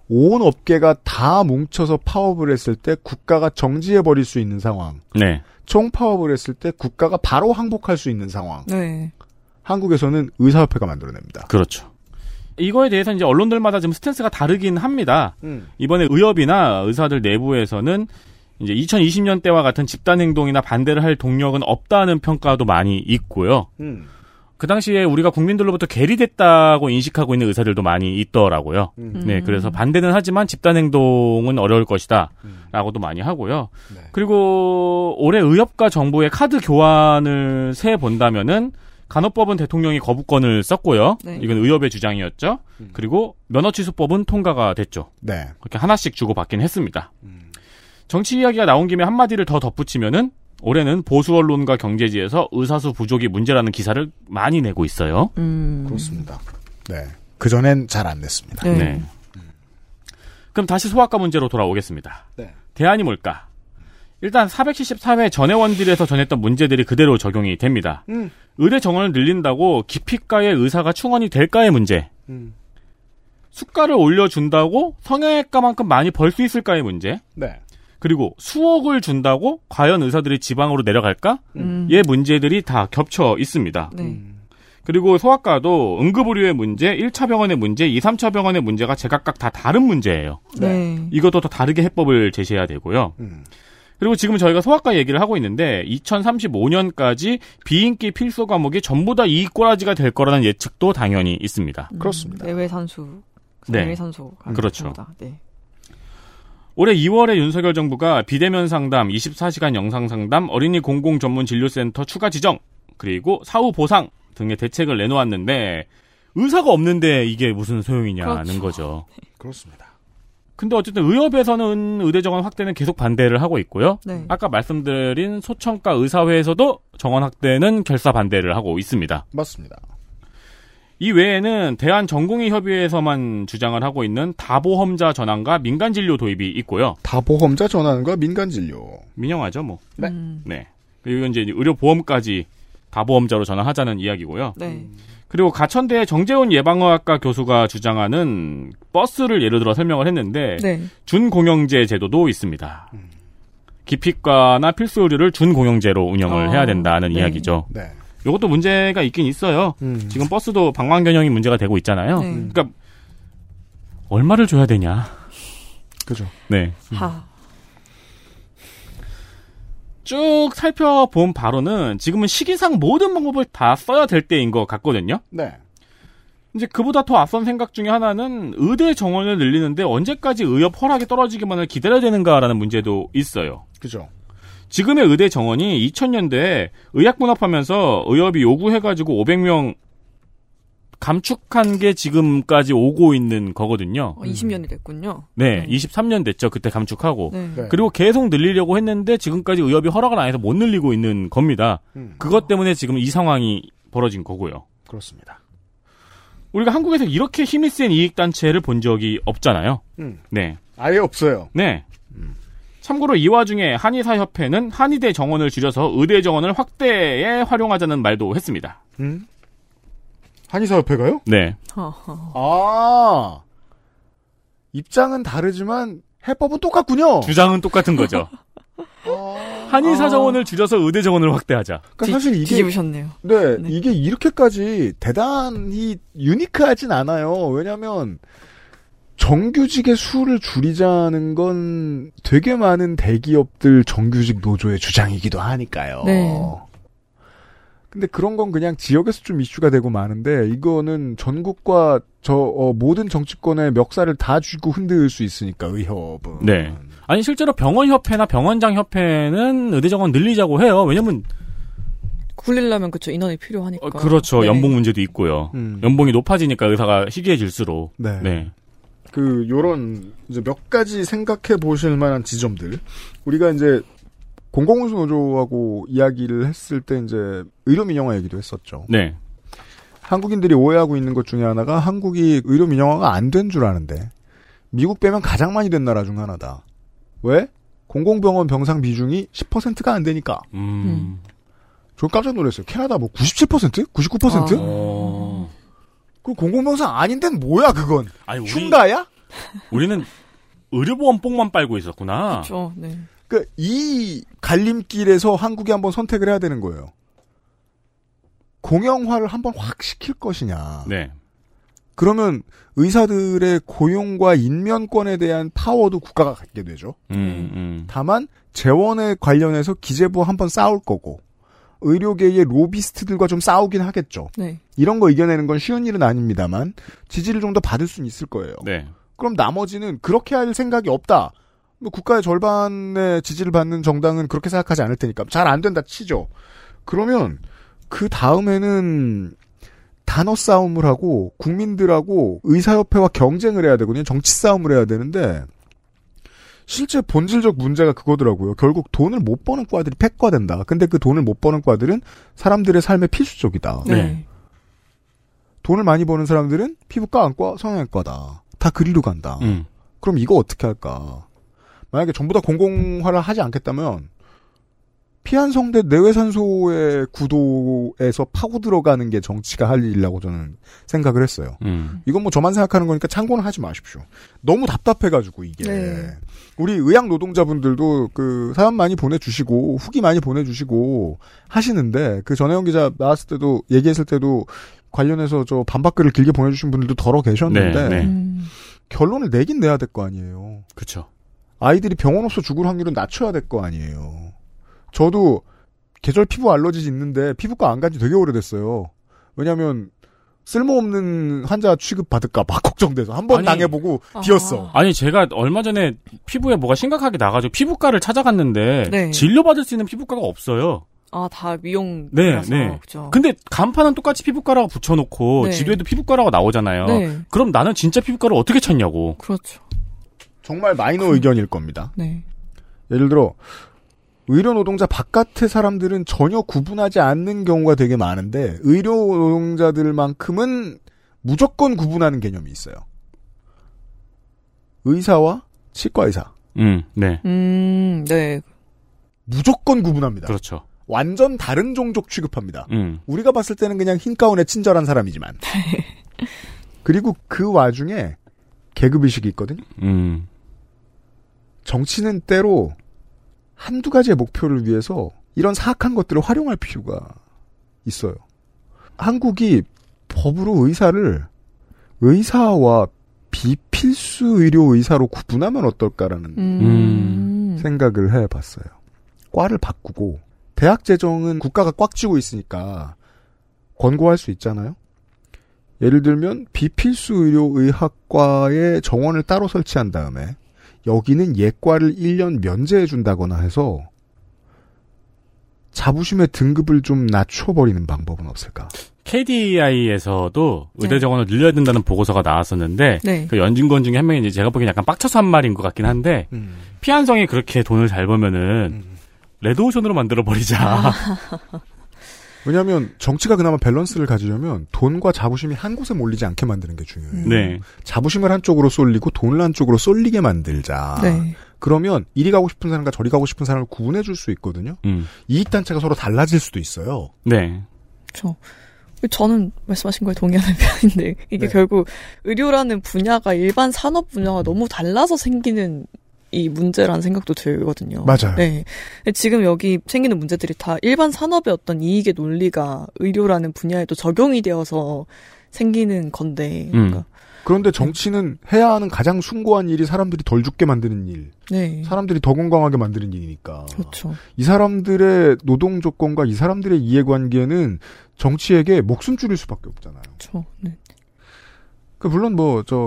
온 업계가 다 뭉쳐서 파업을 했을 때 국가가 정지해버릴 수 있는 상황. 네. 총파업을 했을 때 국가가 바로 항복할 수 있는 상황. 네. 한국에서는 의사협회가 만들어냅니다. 그렇죠. 이거에 대해서 이제 언론들마다 지금 스탠스가 다르긴 합니다. 이번에 의협이나 의사들 내부에서는 이제 2020년대와 같은 집단 행동이나 반대를 할 동력은 없다는 평가도 많이 있고요. 그 당시에 우리가 국민들로부터 괴리됐다고 인식하고 있는 의사들도 많이 있더라고요. 네, 그래서 반대는 하지만 집단 행동은 어려울 것이다라고도 많이 하고요. 네. 그리고 올해 의협과 정부의 카드 교환을 세 본다면은. 간호법은 대통령이 거부권을 썼고요. 네. 이건 의협의 주장이었죠. 그리고 면허취소법은 통과가 됐죠. 네. 그렇게 하나씩 주고받긴 했습니다. 정치 이야기가 나온 김에 한마디를 더 덧붙이면은 올해는 보수 언론과 경제지에서 의사수 부족이 문제라는 기사를 많이 내고 있어요. 그렇습니다. 네. 그전엔 잘 안 냈습니다. 네. 네. 그럼 다시 소아과 문제로 돌아오겠습니다. 네. 대안이 뭘까? 일단 474회 전혜원들에서 전했던 문제들이 그대로 적용이 됩니다. 의대 정원을 늘린다고 기피과의 의사가 충원이 될까의 문제. 수가를 올려준다고 성형외과만큼 많이 벌 수 있을까의 문제. 네. 그리고 수억을 준다고 과연 의사들이 지방으로 내려갈까? 예 문제들이 다 겹쳐 있습니다. 네. 그리고 소아과도 응급의료의 문제, 1차 병원의 문제, 2, 3차 병원의 문제가 제각각 다 다른 문제예요. 네. 이것도 더 다르게 해법을 제시해야 되고요. 그리고 지금 저희가 소아과 얘기를 하고 있는데 2035년까지 비인기 필수 과목이 전부 다 이익 꼬라지가 될 거라는 예측도 당연히 있습니다. 그렇습니다. 내외 산수가 그렇죠. 네. 올해 2월에 윤석열 정부가 비대면 상담, 24시간 영상 상담, 어린이 공공전문진료센터 추가 지정, 그리고 사후 보상 등의 대책을 내놓았는데 의사가 없는데 이게 무슨 소용이냐는 그렇죠. 거죠. 그렇습니다. 근데 어쨌든 의협에서는 의대 정원 확대는 계속 반대를 하고 있고요. 네. 아까 말씀드린 소청과 의사회에서도 정원 확대는 결사 반대를 하고 있습니다. 맞습니다. 이 외에는 대한전공의협의회에서만 주장을 하고 있는 다보험자 전환과 민간진료 도입이 있고요. 다보험자 전환과 민간진료. 민영화죠, 뭐. 네. 네. 그리고 이제 의료보험까지 다보험자로 전환하자는 이야기고요. 네. 그리고 가천대의 정재훈 예방의학과 교수가 주장하는 버스를 예를 들어 설명을 했는데 네. 준공영제 제도도 있습니다. 기피과나 필수 의료를 준공영제로 운영을 해야 된다는 네. 이야기죠. 네. 이것도 문제가 있긴 있어요. 지금 버스도 방광견형이 문제가 되고 있잖아요. 네. 그러니까 얼마를 줘야 되냐. 그죠. 네. 쭉 살펴본 바로는 지금은 시기상 모든 방법을 다 써야 될 때인 것 같거든요. 네. 이제 그보다 더 앞선 생각 중에 하나는 의대 정원을 늘리는데 언제까지 의협 허락이 떨어지기만을 기다려야 되는가라는 문제도 있어요. 그죠. 지금의 의대 정원이 2000년대에 의학 분업하면서 의협이 요구해가지고 500명 감축한 게 지금까지 오고 있는 거거든요. 20년이 됐군요. 네, 23년 됐죠. 그때 감축하고. 네. 그리고 계속 늘리려고 했는데 지금까지 의협이 허락을 안 해서 못 늘리고 있는 겁니다. 그것 때문에 지금 이 상황이 벌어진 거고요. 그렇습니다. 우리가 한국에서 이렇게 힘이 센 이익단체를 본 적이 없잖아요. 네, 아예 없어요. 네. 참고로 이 와중에 한의사협회는 한의대 정원을 줄여서 의대 정원을 확대에 활용하자는 말도 했습니다. 한의사협회가요? 네. 아, 입장은 다르지만 해법은 똑같군요. 주장은 똑같은 거죠. 한의사 정원을 줄여서 의대 정원을 확대하자. 그러니까 사실 이게 뒤집으셨네요. 네, 네, 이게 이렇게까지 대단히 유니크하진 않아요. 왜냐하면 정규직의 수를 줄이자는 건 되게 많은 대기업들 정규직 노조의 주장이기도 하니까요. 네. 근데 그런 건 그냥 지역에서 좀 이슈가 되고 많은데 이거는 전국과 모든 정치권의 멱살을 다 쥐고 흔들 수 있으니까 의협은. 네. 아니 실제로 병원협회나 병원장협회는 의대 정원 늘리자고 해요. 왜냐면 굴리려면 그렇죠. 인원이 필요하니까. 그렇죠. 네. 연봉 문제도 있고요. 연봉이 높아지니까 의사가 희귀해질수록. 네. 네. 요런 이제 몇 가지 생각해 보실 만한 지점들. 우리가 이제 공공운수 노조하고 이야기를 했을 때 이제 의료민영화 얘기도 했었죠. 네. 한국인들이 오해하고 있는 것 중에 하나가 한국이 의료민영화가 안 된 줄 아는데 미국 빼면 가장 많이 된 나라 중 하나다. 왜? 공공병원 병상 비중이 10%가 안 되니까. 저 깜짝 놀랐어요. 캐나다 뭐 97%? 99%? 아. 그 공공병상 아닌 데는 뭐야 그건? 아니, 흉가야? 우리는 의료보험 뽕만 빨고 있었구나. 그렇죠. 네. 그러니까 이 갈림길에서 한국이 한번 선택을 해야 되는 거예요. 공영화를 한번 확 시킬 것이냐. 네. 그러면 의사들의 고용과 인면권에 대한 파워도 국가가 갖게 되죠. 다만 재원에 관련해서 기재부와 한번 싸울 거고 의료계의 로비스트들과 좀 싸우긴 하겠죠. 네. 이런 거 이겨내는 건 쉬운 일은 아닙니다만 지지를 좀 더 받을 수는 있을 거예요. 네. 그럼 나머지는 그렇게 할 생각이 없다. 국가의 절반의 지지를 받는 정당은 그렇게 생각하지 않을 테니까 잘 안 된다 치죠. 그러면 그 다음에는 단어 싸움을 하고 국민들하고 의사협회와 경쟁을 해야 되거든요. 정치 싸움을 해야 되는데 실제 본질적 문제가 그거더라고요. 결국 돈을 못 버는 과들이 폐과된다. 근데 그 돈을 못 버는 과들은 사람들의 삶에 필수적이다. 네. 돈을 많이 버는 사람들은 피부과, 안과, 성형외과다. 다 그리로 간다. 그럼 이거 어떻게 할까? 만약에 전부 다 공공화를 하지 않겠다면 피한성대 내외산소의 구도에서 파고들어가는 게 정치가 할 일이라고 저는 생각을 했어요. 이건 뭐 저만 생각하는 거니까 참고는 하지 마십시오. 너무 답답해가지고 이게. 네. 우리 의학 노동자분들도 그 사연 많이 보내주시고 후기 많이 보내주시고 하시는데 그 전혜원 기자 나왔을 때도 얘기했을 때도 관련해서 저 반박글을 길게 보내주신 분들도 더러 계셨는데 네, 네. 결론을 내긴 내야 될 거 아니에요. 그렇죠. 아이들이 병원 없어 죽을 확률은 낮춰야 될 거 아니에요. 저도 계절 피부 알러지 있는데 피부과 안 간 지 되게 오래됐어요. 왜냐하면 쓸모없는 환자 취급 받을까 막 걱정돼서 한 번 당해보고 비었어. 아니 제가 얼마 전에 피부에 뭐가 심각하게 나가지고 피부과를 찾아갔는데 네. 진료받을 수 있는 피부과가 없어요. 아, 다 미용이라서. 네, 네. 그렇죠. 근데 간판은 똑같이 피부과라고 붙여놓고 네. 지도에도 피부과라고 나오잖아요. 네. 그럼 나는 진짜 피부과를 어떻게 찾냐고. 그렇죠. 정말 마이너 의견일 겁니다. 네. 예를 들어 의료 노동자 바깥의 사람들은 전혀 구분하지 않는 경우가 되게 많은데 의료 노동자들만큼은 무조건 구분하는 개념이 있어요. 의사와 치과의사. 네. 네. 무조건 구분합니다. 그렇죠. 완전 다른 종족 취급합니다. 우리가 봤을 때는 그냥 흰 가운에 친절한 사람이지만. 그리고 그 와중에 계급의식이 있거든요. 정치는 때로 한두 가지의 목표를 위해서 이런 사악한 것들을 활용할 필요가 있어요. 한국이 법으로 의사를 의사와 비필수 의료 의사로 구분하면 어떨까라는 생각을 해봤어요. 과를 바꾸고 대학 재정은 국가가 꽉 쥐고 있으니까 권고할 수 있잖아요. 예를 들면 비필수 의료의학과에 정원을 따로 설치한 다음에 여기는 예과를 1년 면제해준다거나 해서 자부심의 등급을 좀 낮춰버리는 방법은 없을까? KDI에서도 의대 정원을 늘려야 된다는 보고서가 나왔었는데 네. 그 연진권 중에 한 명이 이제 제가 보기엔 약간 빡쳐서 한 말인 것 같긴 한데 피안성이 그렇게 돈을 잘 벌면은 레드오션으로 만들어버리자. 아. 왜냐하면 정치가 그나마 밸런스를 가지려면 돈과 자부심이 한 곳에 몰리지 않게 만드는 게 중요해요. 네. 자부심을 한쪽으로 쏠리고 돈을 한쪽으로 쏠리게 만들자. 네. 그러면 이리 가고 싶은 사람과 저리 가고 싶은 사람을 구분해 줄 수 있거든요. 이익단체가 서로 달라질 수도 있어요. 네. 그렇죠. 저는 말씀하신 거에 동의하는 편인데 이게 네. 결국 의료라는 분야가 일반 산업 분야와 너무 달라서 생기는 이 문제라는 생각도 들거든요. 맞아요. 네. 지금 여기 생기는 문제들이 다 일반 산업의 어떤 이익의 논리가 의료라는 분야에도 적용이 되어서 생기는 건데. 그러니까. 그런데 정치는 해야 하는 가장 숭고한 일이 사람들이 덜 죽게 만드는 일. 네. 사람들이 더 건강하게 만드는 일이니까. 그렇죠. 이 사람들의 노동 조건과 이 사람들의 이해관계는 정치에게 목숨 줄일 수밖에 없잖아요. 그렇죠. 네. 그 물론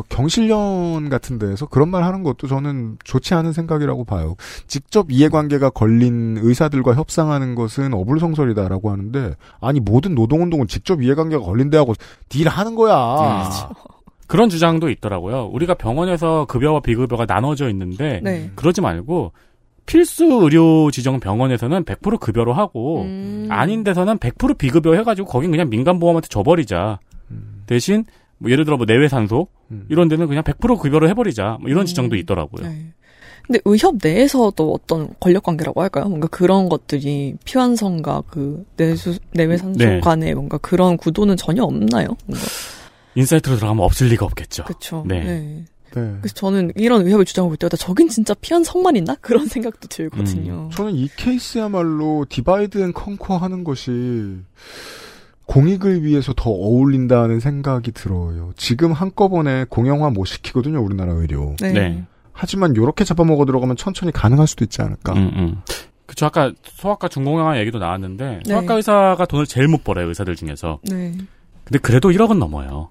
경실련 같은 데에서 그런 말 하는 것도 저는 좋지 않은 생각이라고 봐요. 직접 이해관계가 걸린 의사들과 협상하는 것은 어불성설이다라고 하는데 아니 모든 노동운동은 직접 이해관계가 걸린 데하고 딜하는 거야. 그런 주장도 있더라고요. 우리가 병원에서 급여와 비급여가 나눠져 있는데 네. 그러지 말고 필수 의료 지정 병원에서는 100% 급여로 하고 아닌 데서는 100% 비급여 해가지고 거긴 그냥 민간보험한테 줘버리자. 대신 예를 들어 내외산소 이런 데는 그냥 100% 급여로 해버리자 이런 지정도 있더라고요. 네. 근데 의협 내에서도 어떤 권력관계라고 할까요? 뭔가 그런 것들이 피환성과 그 내외산소 네. 간에 뭔가 그런 구도는 전혀 없나요? 뭔가. 인사이트로 들어가면 없을 리가 없겠죠. 그렇죠. 네. 네. 네. 그래서 저는 이런 의협을 주장하고 있다가 저긴 진짜 피환성만 있나? 그런 생각도 들거든요. 저는 이 케이스야말로 디바이드 앤 컨커 하는 것이 공익을 위해서 더 어울린다는 생각이 들어요. 지금 한꺼번에 공영화 못 시키거든요, 우리나라 의료. 네. 네. 하지만 요렇게 잡아먹어 들어가면 천천히 가능할 수도 있지 않을까. 그쵸, 아까 소아과 중공영화 얘기도 나왔는데 네. 소아과 의사가 돈을 제일 못 벌어요, 의사들 중에서. 네. 근데 그래도 1억은 넘어요.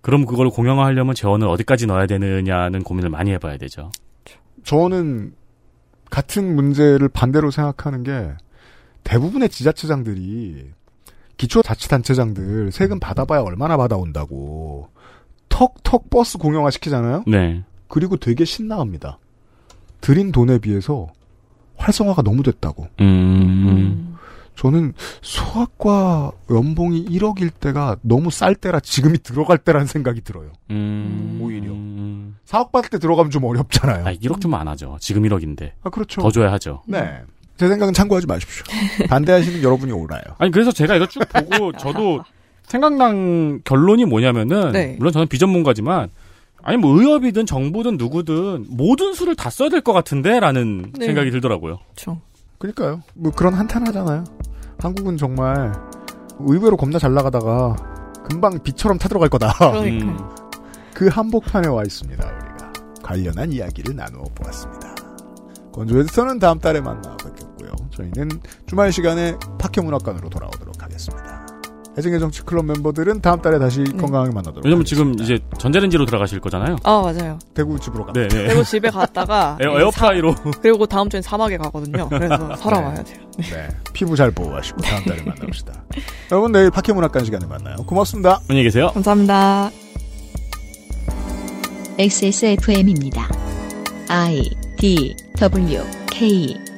그럼 그걸 공영화하려면 재원을 어디까지 넣어야 되느냐는 고민을 많이 해봐야 되죠. 저는 같은 문제를 반대로 생각하는 게 대부분의 지자체장들이 기초자치단체장들 세금 받아봐야 얼마나 받아온다고 턱턱 버스 공영화 시키잖아요. 네. 그리고 되게 신나합니다. 들인 돈에 비해서 활성화가 너무 됐다고. 저는 소아과 연봉이 1억일 때가 너무 쌀 때라 지금이 들어갈 때라는 생각이 들어요. 오히려 4억 받을 때 들어가면 좀 어렵잖아요. 아, 1억 주면 안 하죠. 지금 1억인데. 아, 그렇죠. 더 줘야 하죠. 네. 제 생각은 참고하지 마십시오. 반대하시는 여러분이 옳아요. 아니 그래서 제가 이거 쭉 보고 저도 생각난 결론이 뭐냐면은 네. 물론 저는 비전문가지만 아니 뭐 의협이든 정부든 누구든 모든 수를 다 써야 될 것 같은데라는 네. 생각이 들더라고요. 그렇죠. 그러니까요. 뭐 그런 한탄하잖아요. 한국은 정말 의외로 겁나 잘 나가다가 금방 빛처럼 타들어갈 거다. 그러니까. 그 한복판에 와 있습니다. 우리가 관련한 이야기를 나누어 보았습니다. 건조 에디터는 다음 달에 만나 뵙겠고요. 저희는 주말 시간에 파케문학관으로 돌아오도록 하겠습니다. 애정의 정치 클럽 멤버들은 다음 달에 다시 건강하게 만나도록. 왜냐면 지금 이제 전자레인지로 들어가실 거잖아요. 아 맞아요. 대구 집으로 가. 네. 대구 집에 갔다가 에어파이로. 그리고 다음 주엔 사막에 가거든요. 그래서 살아와야 돼요. 네. 네. 피부 잘 보호하시고 다음 달에 만납시다. 여러분 내일 파케문학관 시간에 만나요. 고맙습니다. 안녕히 계세요. 감사합니다. XSFM입니다. I D W K